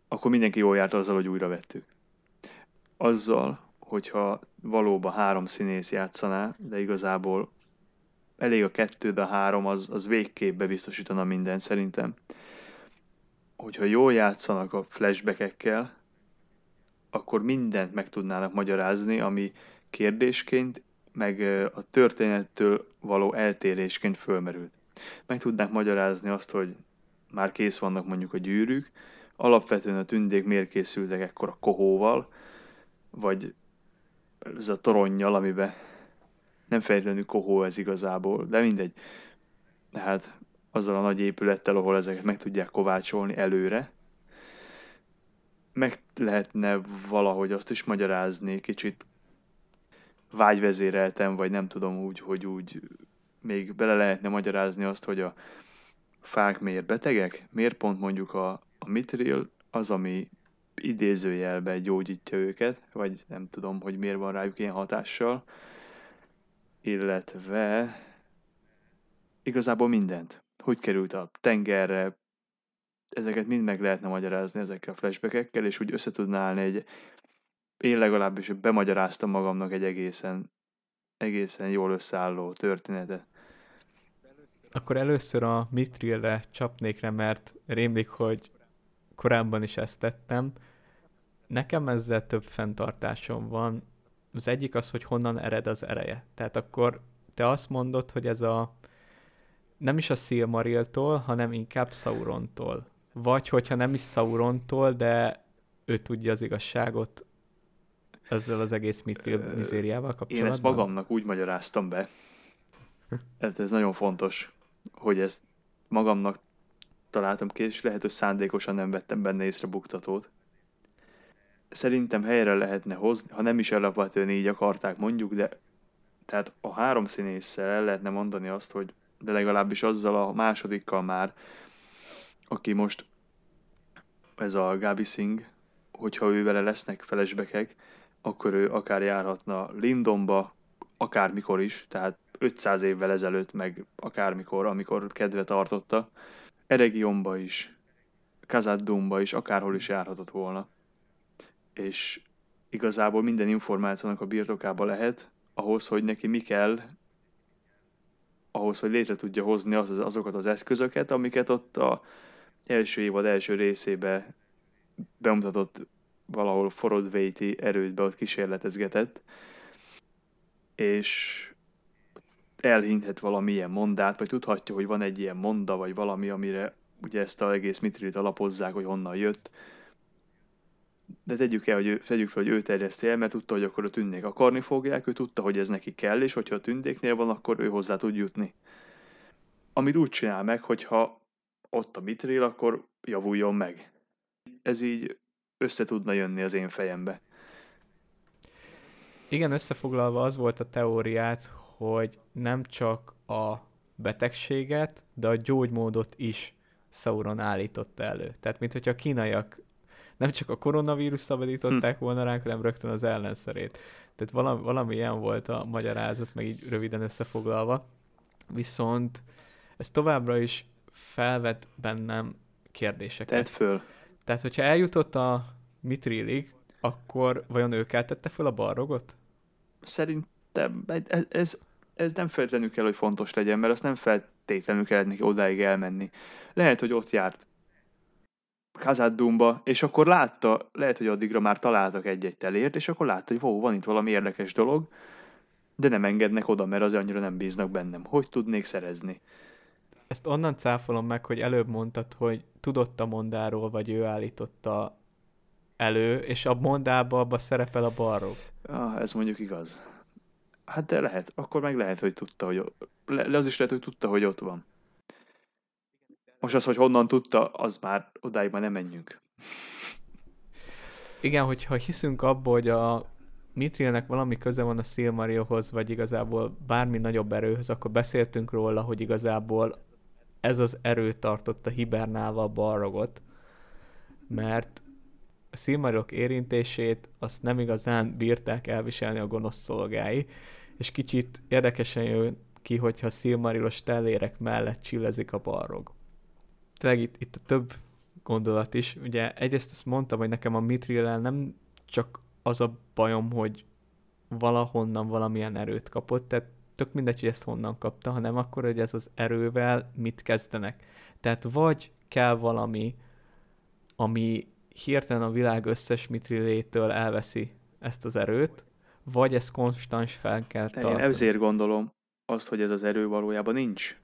akkor mindenki jól járt azzal, hogy újra vettük. Azzal, hogyha valóban három színész játszaná, de igazából elég a kettő, de a három, az, az végképp bebiztosítana mindent szerintem. Hogyha jól játszanak a flashbackekkel, akkor mindent meg tudnának magyarázni, ami kérdésként, meg a történettől való eltérésként fölmerült. Meg tudnák magyarázni azt, hogy már kész vannak mondjuk a gyűrűk, alapvetően a tündék miért készültek ekkor a kohóval, vagy ez a toronnyal, amiben nem fejlődő kohó ez igazából, de mindegy. Tehát azzal a nagy épülettel, ahol ezeket meg tudják kovácsolni előre, meg lehetne valahogy azt is magyarázni, kicsit vágyvezérelten, vagy nem tudom úgy, hogy úgy még bele lehetne magyarázni azt, hogy a fák miért betegek, miért pont mondjuk a, a mithril az, ami idézőjelben gyógyítja őket, vagy nem tudom, hogy miért van rájuk ilyen hatással, illetve igazából mindent. Hogy került a tengerre, ezeket mind meg lehetne magyarázni ezekkel a flashbackekkel, és úgy össze tudná állni egy, én legalábbis bemagyaráztam magamnak egy egészen, egészen jól összeálló történetet. Akkor először a Mithrilre csapnék rá, mert rémlik, hogy korábban is ezt tettem. Nekem ezzel több fenntartásom van. Az egyik az, hogy honnan ered az ereje. Tehát akkor te azt mondod, hogy ez a nem is a Silmariltól, hanem inkább Szaurontól. Vagy hogyha nem is Szaurontól, de ő tudja az igazságot ezzel az egész mithril mizériával kapcsolatban. Én ezt magamnak úgy magyaráztam be. Ez nagyon fontos, hogy ezt magamnak találtam ki, és lehet, hogy szándékosan nem vettem benne észre buktatót. Szerintem helyre lehetne hozni, ha nem is alapvetően így akarták mondjuk, de tehát a három színésszel el lehetne mondani azt, hogy de legalábbis azzal a másodikkal már, aki most ez a Gavi Singh, hogyha ő vele lesznek felesbekek, akkor ő akár járhatna Lindonba, akármikor is, tehát ötszáz évvel ezelőtt, meg akármikor, amikor kedve tartotta, Eregionba is, Khazad-dûmba is, akárhol is járhatott volna. És igazából minden információnak a birtokába lehet, ahhoz, hogy neki mi kell, ahhoz, hogy létre tudja hozni az, azokat az eszközöket, amiket ott a első évad első részébe bemutatott valahol Forodvéti erődbe, ott kísérletezgetett, és elhinthet valamilyen mondát, vagy tudhatja, hogy van egy ilyen monda, vagy valami, amire ugye ezt az egész mitrilit alapozzák, hogy honnan jött. De tegyük el, hogy ő, tegyük fel, hogy ő terjeszti el, mert tudta, hogy akkor a tündék akarni fogják, ő tudta, hogy ez neki kell, és hogyha a tündéknél van, akkor ő hozzá tud jutni. Amit úgy csinál meg, hogyha ott a mithril, akkor javuljon meg. Ez így össze tudna jönni az én fejembe. Igen, összefoglalva az volt a teóriát, hogy nem csak a betegséget, de a gyógymódot is Szauron állította elő. Tehát, mint hogyha a kínaiak nem csak a koronavírus szabadították volna ránk, hanem rögtön az ellenszerét. Tehát valami, valami ilyen volt a magyarázat, meg így röviden összefoglalva. Viszont ez továbbra is felvet bennem kérdéseket. Tedd föl. Tehát, hogyha eljutott a Mithrilig, akkor vajon ő keltette föl a balrogot? Szerintem Ez, ez, ez nem feltétlenül kell, hogy fontos legyen, mert azt nem feltétlenül kellett neki odáig elmenni. Lehet, hogy ott járt Khazad-dûmba, és akkor látta, lehet, hogy addigra már találtak egy-egy telért, és akkor látta, hogy wow, van itt valami érdekes dolog, de nem engednek oda, mert az annyira nem bíznak bennem. Hogy tudnék szerezni? Ezt onnan cáfolom meg, hogy előbb mondtad, hogy tudott a mondáról, vagy ő állította elő, és a mondában abban szerepel a balrog. Ah, ez mondjuk igaz. Hát de lehet, akkor meg lehet, hogy tudta, hogy le, az is lehet, hogy tudta, hogy ott van. Most az, hogy honnan tudta, az már odáig már nem menjünk. Igen, hogyha hiszünk abból, hogy a Mithrilnek valami köze van a Silmarilhoz, vagy igazából bármi nagyobb erőhöz, akkor beszéltünk róla, hogy igazából ez az erő tartotta hibernálva a balrogot, mert a Silmarilok érintését azt nem igazán bírták elviselni a gonosz szolgái, és kicsit érdekesen jön ki, hogyha szilmarilos tellérek mellett csillezik a balrog. Tényleg itt, itt a több gondolat is. Ugye egyrészt azt mondtam, hogy nekem a Mithrillel nem csak az a bajom, hogy valahonnan valamilyen erőt kapott, tehát tök mindegy, hogy ezt honnan kapta, hanem akkor, hogy ez az erővel mit kezdenek. Tehát vagy kell valami, ami hirtelen a világ összes mitrilétől elveszi ezt az erőt, vagy ez konstans fel kell tartani. Én ezért gondolom azt, hogy ez az erő valójában nincs.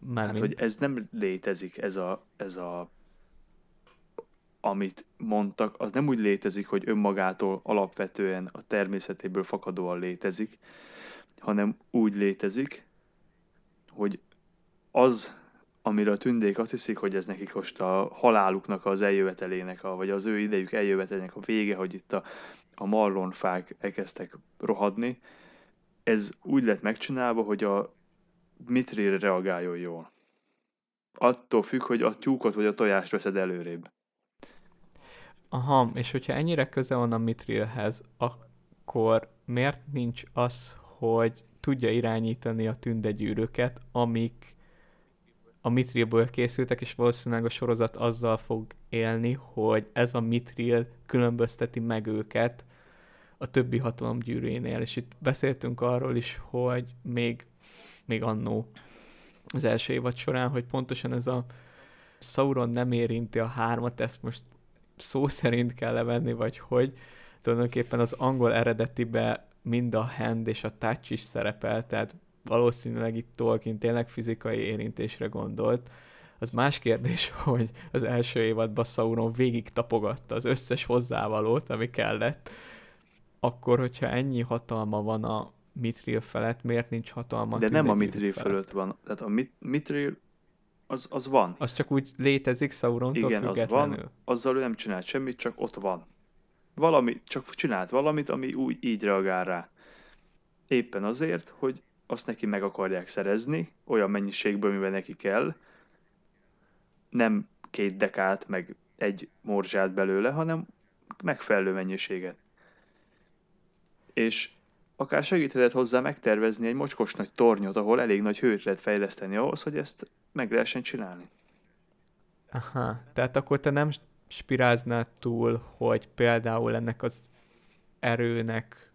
Mármint? Hát, hogy ez nem létezik, ez a, ez a... amit mondtak, az nem úgy létezik, hogy önmagától alapvetően a természetéből fakadóan létezik, hanem úgy létezik, hogy az, amire a tündék azt hiszik, hogy ez nekik most a haláluknak az eljövetelének, a, vagy az ő idejük eljövetelének a vége, hogy itt a, a marlonfák elkezdtek rohadni, ez úgy lett megcsinálva, hogy a Mithril reagáljon jól. Attól függ, hogy a tyúkot vagy a tojást veszed előrébb. Aha, és hogyha ennyire közel van a Mithrilhez, akkor miért nincs az, hogy tudja irányítani a tündegyűröket, amik a Mithrilből készültek, és valószínűleg a sorozat azzal fog élni, hogy ez a Mithril különbözteti meg őket a többi hatalomgyűrűjénél. És itt beszéltünk arról is, hogy még, még annó az első évad során, hogy pontosan ez a Szauron nem érinti a hármat, ezt most szó szerint kell levenni, vagy hogy tulajdonképpen az angol eredetibe mind a hand és a touch is szerepel, tehát valószínűleg itt Tolkien tényleg fizikai érintésre gondolt. Az más kérdés, hogy az első évadban Szauron végig tapogatta az összes hozzávalót, ami kellett. Akkor, hogyha ennyi hatalma van a Mithril felett, miért nincs hatalma? De nem a Mithril felett. felett van. Tehát a mit- Mithril az, az van. Az csak úgy létezik Szaurontól függetlenül. Igen, az van. Azzal ő nem csinált semmit, csak ott van. Valami, csak csinált valamit, ami úgy így reagál rá. Éppen azért, hogy azt neki meg akarják szerezni, olyan mennyiségből, mivel neki kell. Nem két dekát, meg egy morzsát belőle, hanem megfelelő mennyiséget. És akár segíthetett hozzá megtervezni egy mocskos nagy tornyot, ahol elég nagy hőt lehet fejleszteni ahhoz, hogy ezt meg lehessen csinálni. Aha, tehát akkor te nem spiráznád túl, hogy például ennek az erőnek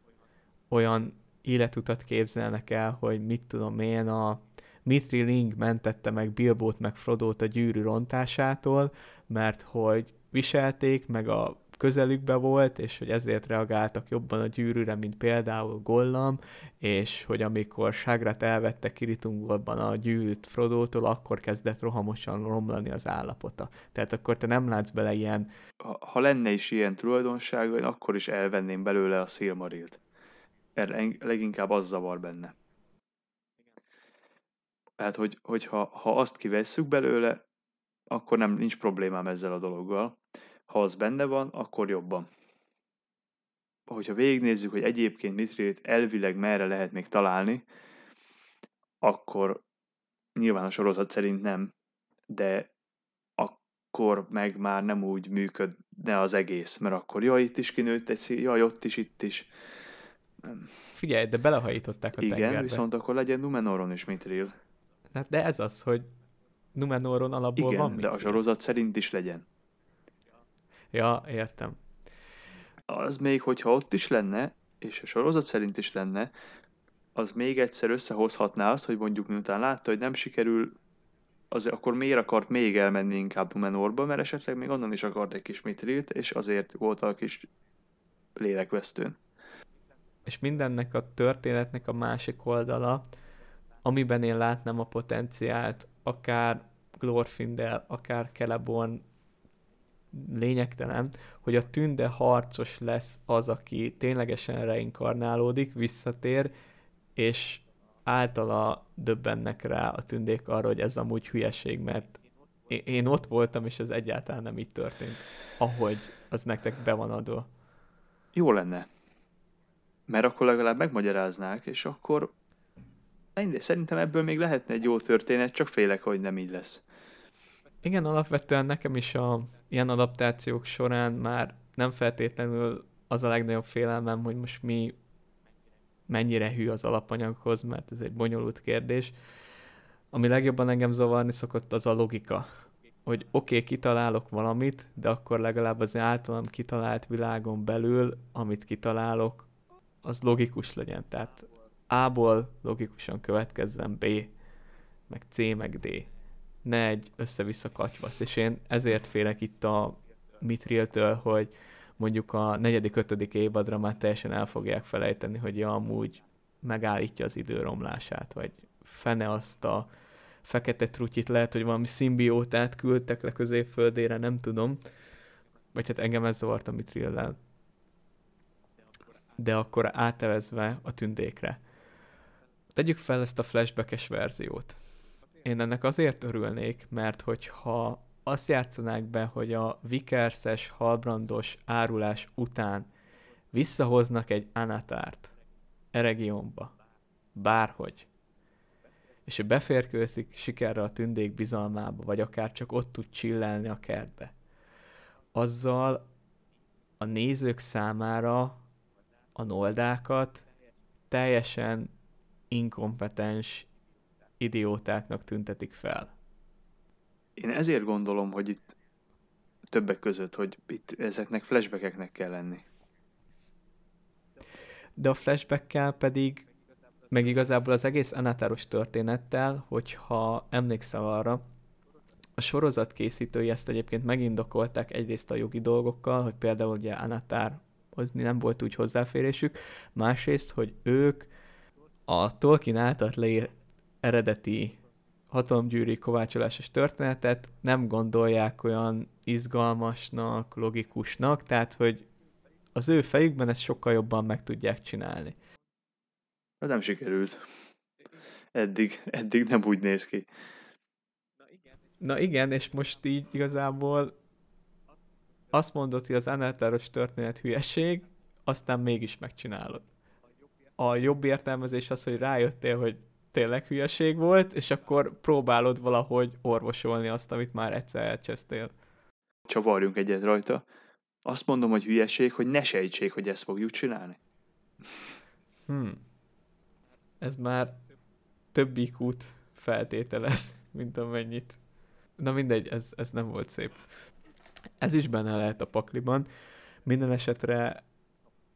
olyan életutat képzelnek el, hogy mit tudom én, a Mithriling mentette meg Bilbót meg Frodót a gyűrű rontásától, mert hogy viselték, meg a közelükbe volt, és hogy ezért reagáltak jobban a gyűrűre, mint például Gollam, és hogy amikor Sagrát elvette Kiritungolban a gyűrűt Frodótól, akkor kezdett rohamosan romlani az állapota. Tehát akkor te nem látsz bele ilyen... Ha, ha lenne is ilyen tulajdonsága, én akkor is elvenném belőle a Silmarilt. Erre leginkább az zavar benne. Tehát, hogy, hogy ha, ha azt kivesszük belőle, akkor nem, nincs problémám ezzel a dologgal. Ha az benne van, akkor jobban. Hogyha végignézzük, hogy egyébként Mithrilt elvileg merre lehet még találni, akkor nyilván a sorozat szerint nem, de akkor meg már nem úgy működne az egész, mert akkor jaj, itt is kinőtt egy szín, jaj, ott is, itt is. Nem. Figyelj, de belehajították a igen, tengerbe. Igen, viszont akkor legyen Numenoron is Mithril. Hát de ez az, hogy Numenoron alapból igen, van Mithril. De a sorozat szerint is legyen. Ja, értem. Az még, hogyha ott is lenne, és a sorozat szerint is lenne, az még egyszer összehozhatná azt, hogy mondjuk miután látta, hogy nem sikerül, az, akkor miért akart még elmenni inkább Numenorba, mert esetleg még onnan is akart egy kis Mithrilt, és azért volt a kis lélekvesztőn. És mindennek a történetnek a másik oldala, amiben én látnám a potenciált, akár Glorfindel, akár Celeborn, lényegtelen, hogy a tünde harcos lesz az, aki ténylegesen reinkarnálódik, visszatér, és általa döbbennek rá a tündék arra, hogy ez amúgy hülyeség, mert én ott voltam, és ez egyáltalán nem így történt, ahogy az nektek be van adva. Jó lenne. Mert akkor legalább megmagyaráznák, és akkor mindegy, szerintem ebből még lehetne egy jó történet, csak félek, hogy nem így lesz. Igen, alapvetően nekem is a ilyen adaptációk során már nem feltétlenül az a legnagyobb félelmem, hogy most mi mennyire hű az alapanyaghoz, mert ez egy bonyolult kérdés. Ami legjobban engem zavarni szokott, az a logika. Hogy oké, okay, kitalálok valamit, de akkor legalább az általam kitalált világon belül, amit kitalálok, az logikus legyen. Tehát A-ból logikusan következzen B, meg C, meg D. Ne egy össze-vissza katyvasz, és én ezért félek itt a Mithriltől, hogy mondjuk a negyedik, ötödik évadra már teljesen el fogják felejteni, hogy ja, amúgy megállítja az időromlását, vagy fene azt a fekete trutyit, lehet, hogy valami szimbiótát küldtek le Középföldére, nem tudom, vagy hát engem ez zavart a Mithrillel. De akkor átevezve a tündékre. Tegyük fel ezt a flashback-es verziót. Én ennek azért örülnék, mert hogyha azt játszanák be, hogy a Vickers-es, Halbrandos árulás után visszahoznak egy Anatart Eregionba, bárhogy. És ő beférkőzik sikerre a tündék bizalmába, vagy akár csak ott tud csillelni a kertbe. Azzal a nézők számára a noldákat teljesen inkompetens idiótáknak tüntetik fel. Én ezért gondolom, hogy itt többek között, hogy itt ezeknek flashbackeknek kell lenni. De a flashbackkel pedig, meg igazából az egész Anataros történettel, hogyha emlékszel arra, a sorozat készítői ezt egyébként megindokolták egyrészt a jogi dolgokkal, hogy például ugye Anatárhoz nem volt úgy hozzáférésük, másrészt, hogy ők a Tolkien által leírt eredeti hatalomgyűrűi kovácsolásos történetet nem gondolják olyan izgalmasnak, logikusnak, tehát hogy az ő fejükben ezt sokkal jobban meg tudják csinálni. De nem sikerült. Eddig, eddig nem úgy néz ki. Na igen, és most így igazából azt mondod, hogy az Anataros történet hülyeség, aztán mégis megcsinálod. A jobb értelmezés az, hogy rájöttél, hogy tényleg hülyeség volt, és akkor próbálod valahogy orvosolni azt, amit már egyszer elcsesztél. Csavarjunk egyet rajta. Azt mondom, hogy hülyeség, hogy ne sejtsék, hogy ezt fogjuk csinálni. Hmm. Ez már több i kút feltételez, mint amennyit. Na mindegy, ez, ez nem volt szép. Ez is benne lehet a pakliban. Minden esetre,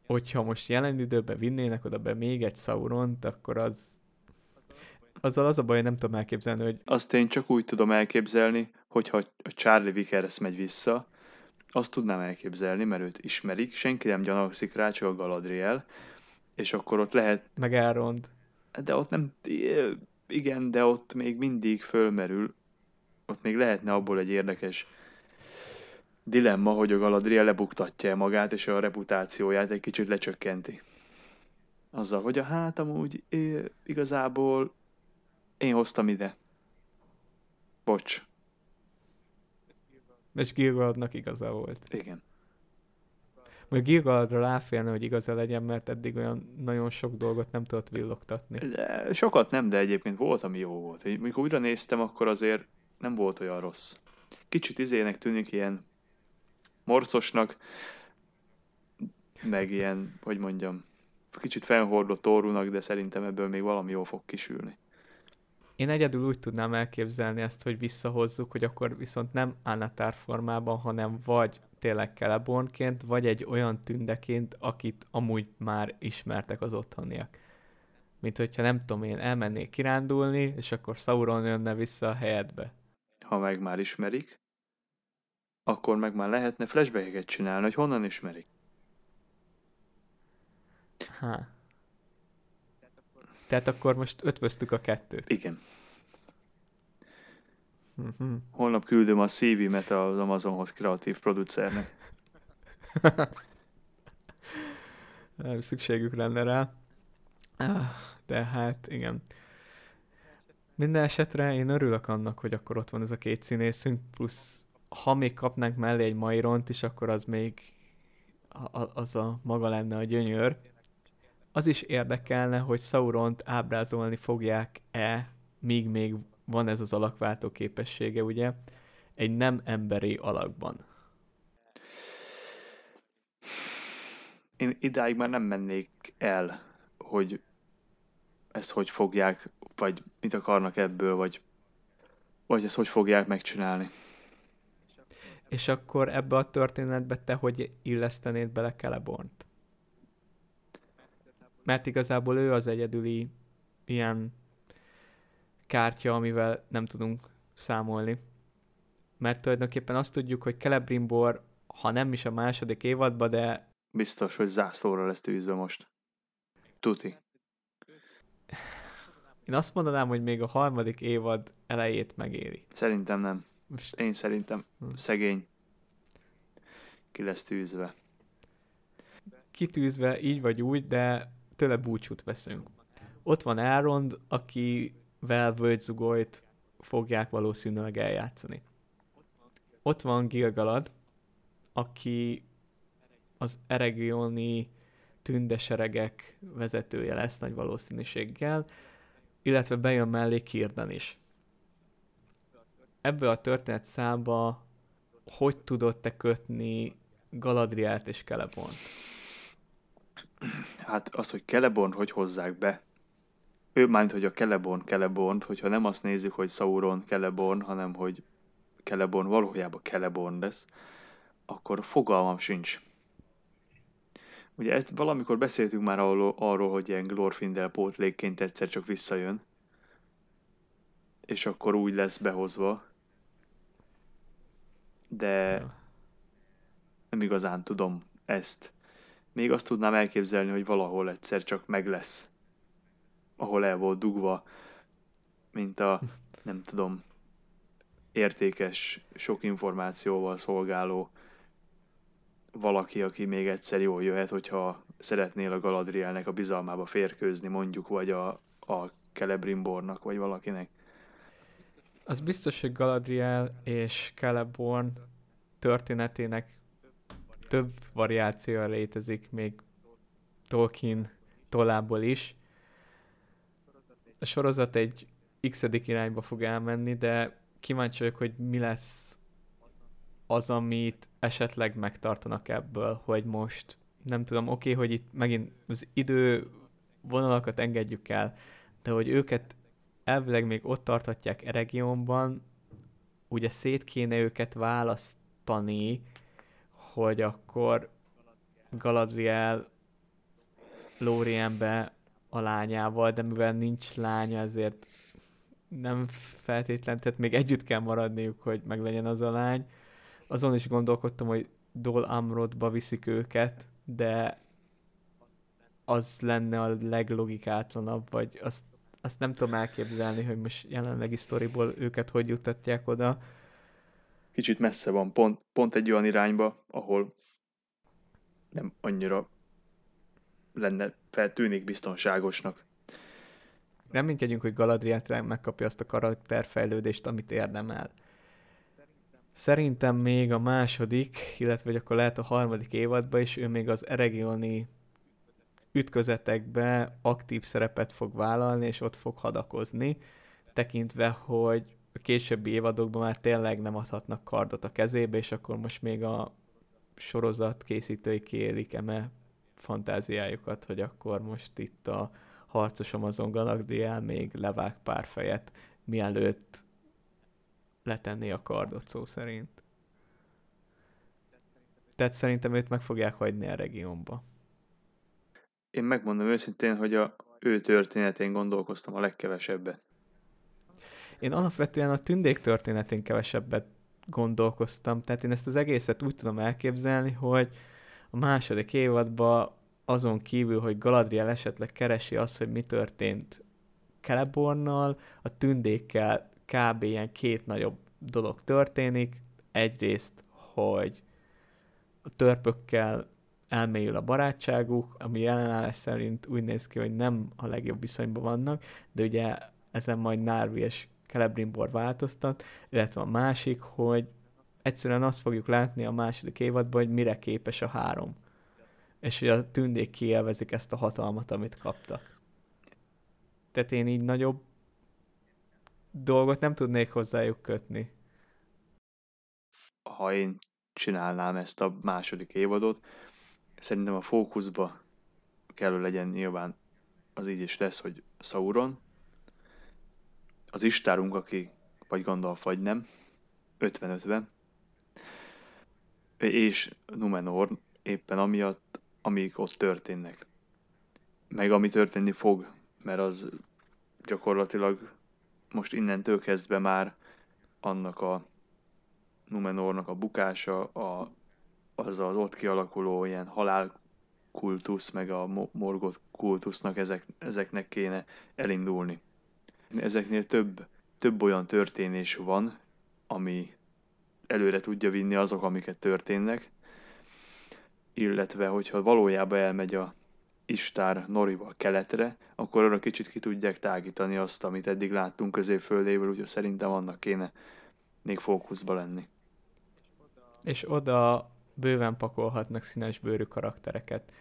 hogyha most jelen időben vinnének oda be még egy Szauront, akkor az... Azzal az a baj, nem tudom elképzelni, hogy... Azt én csak úgy tudom elképzelni, hogyha a Charlie Vickers megy vissza, azt tudnám elképzelni, mert őt ismerik, senki nem gyanakszik rá, csak a Galadriel, és akkor ott lehet... Meg Elrond. De ott nem... Igen, de ott még mindig fölmerül. Ott még lehetne abból egy érdekes dilemma, hogy a Galadriel lebuktatja magát, és a reputációját egy kicsit lecsökkenti. Azzal, hogy a hát amúgy igazából én hoztam ide. Bocs. És Gilgaladnak igaza volt. Igen. Majd Gilgaladra ráférne, hogy igaza legyen, mert eddig olyan nagyon sok dolgot nem tudott villogtatni. De sokat nem, de egyébként volt, ami jó volt. Mikor újra néztem, akkor azért nem volt olyan rossz. Kicsit izének tűnik ilyen morcosnak, meg ilyen, hogy mondjam, kicsit felhordott orrúnak, de szerintem ebből még valami jól fog kisülni. Én egyedül úgy tudnám elképzelni ezt, hogy visszahozzuk, hogy akkor viszont nem Annatar formában, hanem vagy tényleg Celebornként, vagy egy olyan tündeként, akit amúgy már ismertek az otthoniak. Mint hogyha nem tudom én, elmennék kirándulni, és akkor Szauron jönne vissza a helyedbe. Ha meg már ismerik, akkor meg már lehetne flashbackeket csinálni, hogy honnan ismerik. Há. Tehát akkor most ötvöztük a kettőt. Igen. Mm-hmm. Holnap küldöm a szívimet az Amazonhoz kreatív producernek. Nem szükségük lenne rá. De hát, igen. Minden esetre én örülök annak, hogy akkor ott van ez a két színészünk, plusz ha még kapnánk mellé egy Mairont is, akkor az még a- az a maga lenne a gyönyör. Az is érdekelne, hogy Szauront ábrázolni fogják-e, míg még van ez az alakváltó képessége, ugye, egy nem emberi alakban. Én idáig már nem mennék el, hogy ezt hogy fogják, vagy mit akarnak ebből, vagy, vagy ezt hogy fogják megcsinálni. És akkor ebbe a történetbe te hogy illesztenéd bele Celebornt? Mert igazából ő az egyedüli ilyen kártya, amivel nem tudunk számolni. Mert tulajdonképpen azt tudjuk, hogy Celebrimbor, ha nem is a második évadban, de... Biztos, hogy zászlóra lesz tűzve most. Tuti. Én azt mondanám, hogy még a harmadik évad elejét megéri. Szerintem nem. Most... Én szerintem szegény. Ki lesz tűzve. Kitűzve így vagy úgy, de tőle búcsút veszünk. Ott van Elrond, akivel Völgyzugolyt fogják valószínűleg eljátszani. Ott van Gilgalad, aki az eregioni tündeseregek vezetője lesz nagy valószínűséggel, illetve bejön mellé Círdan is. Ebből a történetszámba hogy tudod te kötni Galadrielt és Celebornt? Hát az, hogy Celeborn hogy hozzák be. Ő mármint, hogy a Celeborn Celeborn, hogyha nem azt nézzük, hogy Szauron Celeborn, hanem hogy Celeborn valójában Celeborn lesz, akkor fogalmam sincs. Ugye ezt valamikor beszéltünk már arról, arról hogy ilyen Glorfindel pótlékként egyszer csak visszajön, és akkor úgy lesz behozva, de nem igazán tudom ezt. Még azt tudnám elképzelni, hogy valahol egyszer csak meg lesz, ahol el volt dugva, mint a, nem tudom, értékes, sok információval szolgáló valaki, aki még egyszer jól jöhet, hogyha szeretnél a Galadrielnek a bizalmába férkőzni, mondjuk, vagy a, a Celebrimbornak, vagy valakinek. Az biztos, hogy Galadriel és Celeborn történetének több variációja létezik, még Tolkien tollából is. A sorozat egy x irányba fog elmenni, de kíváncsi vagyok, hogy mi lesz az, amit esetleg megtartanak ebből, hogy most nem tudom, oké, okay, hogy itt megint az idő vonalakat engedjük el, de hogy őket elvileg még ott tarthatják Eregionban, ugye szét kéne őket választani, hogy akkor Galadriel Lórienbe a lányával, de mivel nincs lánya, ezért nem feltétlenül, tehát még együtt kell maradniuk, hogy meglegyen az a lány. Azon is gondolkodtam, hogy Dol Amrodba viszik őket, de az lenne a leglogikátlanabb, vagy azt, azt nem tudom elképzelni, hogy most jelenlegi sztoriból őket hogy juttatják oda. Kicsit messze van, pont, pont egy olyan irányba, ahol nem annyira lenne, feltűnik biztonságosnak. Reménykedjünk, hogy Galadriel megkapja azt a karakterfejlődést, amit érdemel. Szerintem még a második, illetve akkor lehet a harmadik évadban is, ő még az eregioni ütközetekbe aktív szerepet fog vállalni, és ott fog hadakozni, tekintve, hogy a későbbi évadokban már tényleg nem adhatnak kardot a kezébe, és akkor most még a sorozat készítői kiélik eme fantáziájukat, hogy akkor most itt a harcosom azon Galadriel még levág pár fejet, mielőtt letenné a kardot szó szerint. Tehát szerintem őt meg fogják hagyni a regionba. Én megmondom őszintén, hogy a ő történetén gondolkoztam a legkevesebbet. Én alapvetően a tündék történetén kevesebbet gondolkoztam, tehát én ezt az egészet úgy tudom elképzelni, hogy a második évadban azon kívül, hogy Galadriel esetleg keresi azt, hogy mi történt Celebornnal, a tündékkel kb. Ilyen két nagyobb dolog történik. Egyrészt, hogy a törpökkel elmélyül a barátságuk, ami jelenállás szerint úgy néz ki, hogy nem a legjobb viszonyban vannak, de ugye ezen majd Narvi és Celebrimbor változtat, illetve a másik, hogy egyszerűen azt fogjuk látni a második évadban, hogy mire képes a három. És hogy a tündék kielvezik ezt a hatalmat, amit kaptak. Tehát én így nagyobb dolgot nem tudnék hozzájuk kötni. Ha én csinálnám ezt a második évadot, szerintem a fókuszba kell legyen, nyilván az így is lesz, hogy Szauron, az Istárunk, aki vagy Gandalf, vagy nem, ötven-ötven, és Numenor éppen amiatt, amik ott történnek. Meg ami történni fog, mert az gyakorlatilag most innentől kezdve már annak a Numenornak a bukása, a, az az ott kialakuló ilyen halálkultusz, meg a Morgoth kultusznak ezek, ezeknek kéne elindulni. Ezeknél több, több olyan történés van, ami előre tudja vinni azok, amiket történnek, illetve hogyha valójában elmegy a Istár Norival keletre, akkor arra kicsit ki tudják tágítani azt, amit eddig láttunk Középföldéből, úgyhogy szerintem annak kéne még fókuszba lenni. És oda bőven pakolhatnak színes bőrű karaktereket.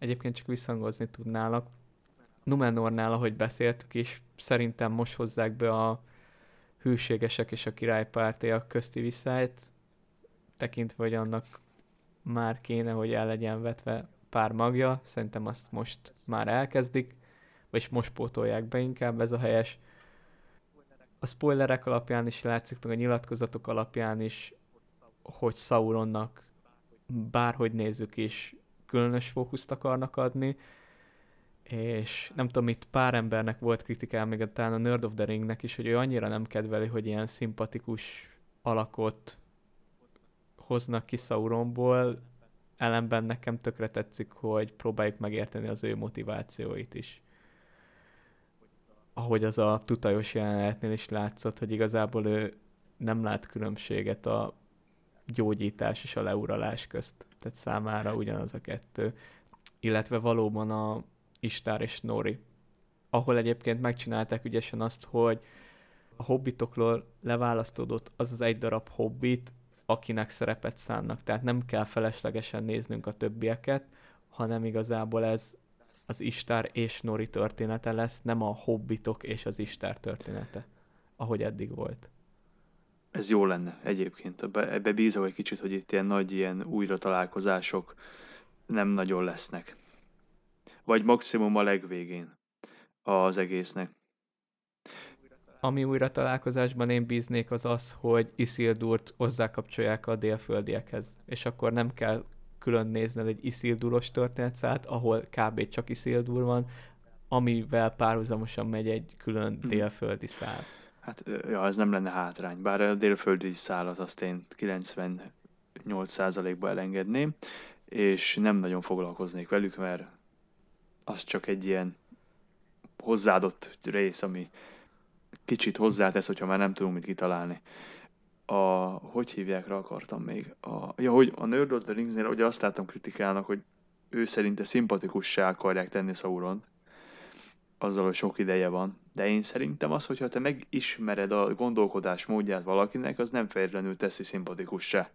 egyébként csak visszhangozni tudnálak. Numenornál, ahogy beszéltük is, szerintem most hozzák be a hűségesek és a királypártiak közti viszályt, tekintve, hogy annak már kéne, hogy el legyen vetve pár magja, szerintem azt most már elkezdik, vagyis most pótolják be inkább, ez a helyes. A spoilerek alapján is látszik, meg a nyilatkozatok alapján is, hogy Szauronnak bárhogy nézzük is, különös fókuszt akarnak adni, és nem tudom, itt pár embernek volt kritikám, még talán a Nerd of the Ringnek is, hogy ő annyira nem kedveli, hogy ilyen szimpatikus alakot hoznak ki Szauronból, ellenben nekem tökre tetszik, hogy próbáljuk megérteni az ő motivációit is. Ahogy az a tutajos jelenetnél is látszott, hogy igazából ő nem lát különbséget a gyógyítás és a leuralás közt, tehát számára ugyanaz a kettő. Illetve valóban a Istár és Nori, ahol egyébként megcsinálták ügyesen azt, hogy a hobbitokról leválasztódott az az egy darab hobbit, akinek szerepet szánnak, tehát nem kell feleslegesen néznünk a többieket, hanem igazából ez az Istár és Nori története lesz, nem a hobbitok és az Istár története, ahogy eddig volt. Ez jó lenne egyébként. Ebbe bízom egy kicsit, hogy itt ilyen nagy ilyen újra találkozások nem nagyon lesznek. Vagy maximum a legvégén az egésznek. Ami újra találkozásban én bíznék, az az, hogy Isildúrt hozzákapcsolják a délföldiekhez, és akkor nem kell külön nézned egy Isildúros történetszállat, ahol kb. Csak Isildur van, amivel párhuzamosan megy egy külön hmm. délföldi szál. Hát, ja, ez nem lenne hátrány, bár a délföldi szállat azt én kilencvennyolc százalékba elengedném, és nem nagyon foglalkoznék velük, mert az csak egy ilyen hozzáadott rész, ami kicsit hozzátesz, hogyha már nem tudunk mit kitalálni. A, hogy hívják, rá akartam még? A, ja, hogy a Nerd of the Ringsnél ugye azt láttam kritikának, hogy ő szerinte szimpatikussá akarják tenni Szauront, azzal, hogy sok ideje van. De én szerintem az, hogyha te megismered a gondolkodás módját valakinek, az nem feltétlenül teszi szimpatikussá.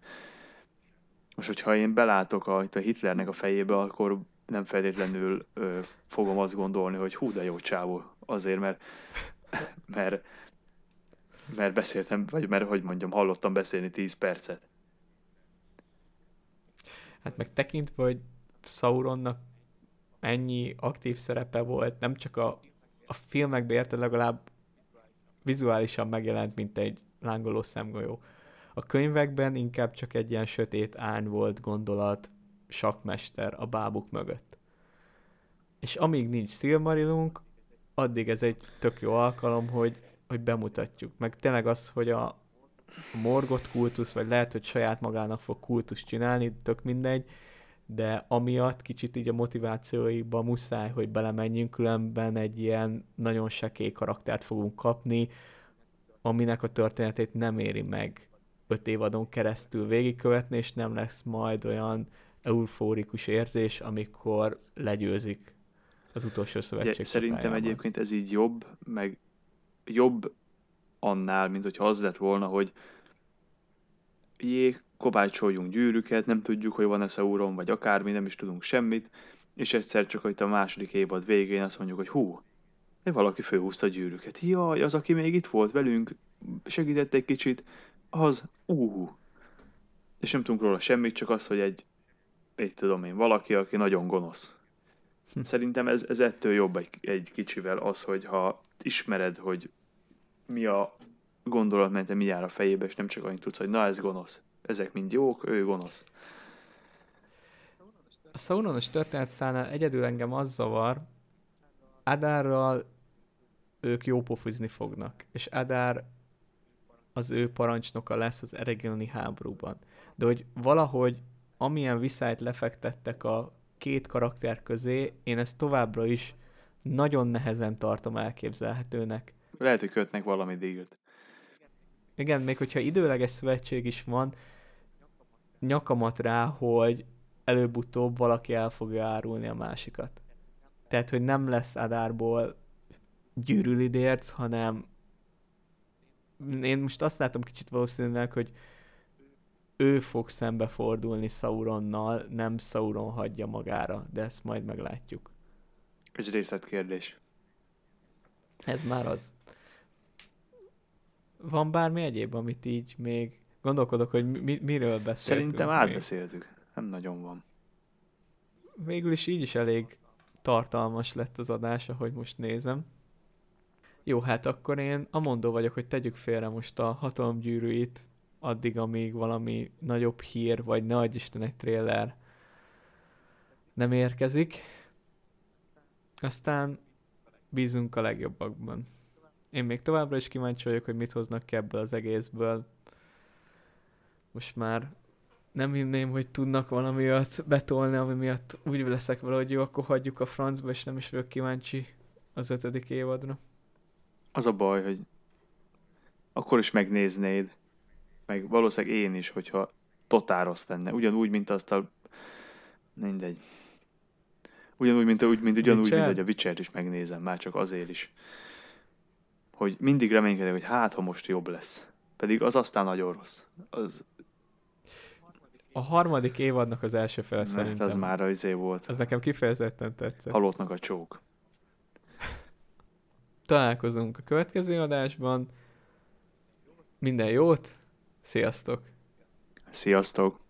Most, hogyha én belátok a, itt a Hitlernek a fejébe, akkor nem feltétlenül ö, fogom azt gondolni, hogy hú, de jó csávó. Azért, mert mert, mert beszéltem, vagy mert, hogy mondjam, hallottam beszélni tíz percet. Hát meg tekintve, hogy Szauronnak ennyi aktív szerepe volt, nem csak a, a filmekben, érted, legalább vizuálisan megjelent, mint egy lángoló szemgolyó. A könyvekben inkább csak egy ilyen sötét árny volt, gondolat, sakkmester a bábuk mögött. És amíg nincs Silmarilunk, addig ez egy tök jó alkalom, hogy, hogy bemutatjuk. Meg tényleg az, hogy a Morgoth kultusz, vagy lehet, hogy saját magának fog kultuszt csinálni, tök mindegy, de amiatt kicsit így a motivációiba muszáj, hogy belemenjünk, különben egy ilyen nagyon sekély karaktert fogunk kapni, aminek a történetét nem éri meg öt évadon keresztül végigkövetni, és nem lesz majd olyan eufórikus érzés, amikor legyőzik az utolsó szövetség. Szerintem tájában. Egyébként ez így jobb, meg jobb annál, mint hogyha az lett volna, hogy jé, kovácsoljunk gyűrűket, nem tudjuk, hogy van-e Szauron, vagy akármi, nem is tudunk semmit, és egyszer csak itt a második évad végén azt mondjuk, hogy hú, valaki fölhúzta a gyűrűket. Jaj, az, aki még itt volt velünk, segített egy kicsit, az úhú. És nem tudunk róla semmit, csak az, hogy egy, egy tudom én, valaki, aki nagyon gonosz. Szerintem ez, ez ettől jobb egy, egy kicsivel az, hogyha ismered, hogy mi a gondolatmente, mi jár a fejébe, és nem csak annyit tudsz, hogy na ez gonosz, ezek mind jók, ő gonosz. A Szauronos történetszálnál egyedül engem az zavar, Adárral ők jópofizni fognak, és Adár az ő parancsnoka lesz az eregioni háborúban. De hogy valahogy amilyen viszályt lefektettek a két karakter közé, én ezt továbbra is nagyon nehezen tartom elképzelhetőnek. Lehet, hogy kötnek valami díjat. Igen, még hogyha időleges szövetség is van, nyakamat rá, hogy előbb-utóbb valaki el fogja árulni a másikat. Tehát, hogy nem lesz Adárból gyűrűlidérc, hanem én most azt látom kicsit valószínűleg, hogy ő fog szembefordulni Szauronnal, nem Szauron hagyja magára, de ezt majd meglátjuk. Ez részletkérdés. Ez már az. Van bármi egyéb, amit így még gondolkodok, hogy mi, miről beszéltünk? Szerintem átbeszéltük. Nem nagyon van. Végül is így is elég tartalmas lett az adás, ahogy most nézem. Jó, hát akkor én amondó vagyok, hogy tegyük félre most a hatalomgyűrűit, addig, amíg valami nagyobb hír, vagy ne adj Isten egy trailer nem érkezik. Aztán bízunk a legjobbakban. Én még továbbra is kíváncsi vagyok, hogy mit hoznak ki ebből az egészből. Most már nem hinném, hogy tudnak valamiatt betolni, ami miatt úgy leszek vele, hogy jó, akkor hagyjuk a francba, és nem is vagyok kíváncsi az ötödik évadra. Az a baj, hogy akkor is megnéznéd, meg valószínűleg én is, hogyha totál rossz lenne. Ugyanúgy, mint azt a... mindegy. Ugyanúgy, mint, úgy, mint, ugyanúgy, mint hogy a Witchert is megnézem, már csak azért is. Hogy mindig reménykedek, hogy hát, ha most jobb lesz. Pedig az aztán nagyon rossz. Az... A harmadik évadnak az első fele mert szerintem. Az már az év volt. Az nekem kifejezetten tetszett. Halottnak a csók. Találkozunk a következő adásban. Minden jót! Sziasztok! Sziasztok!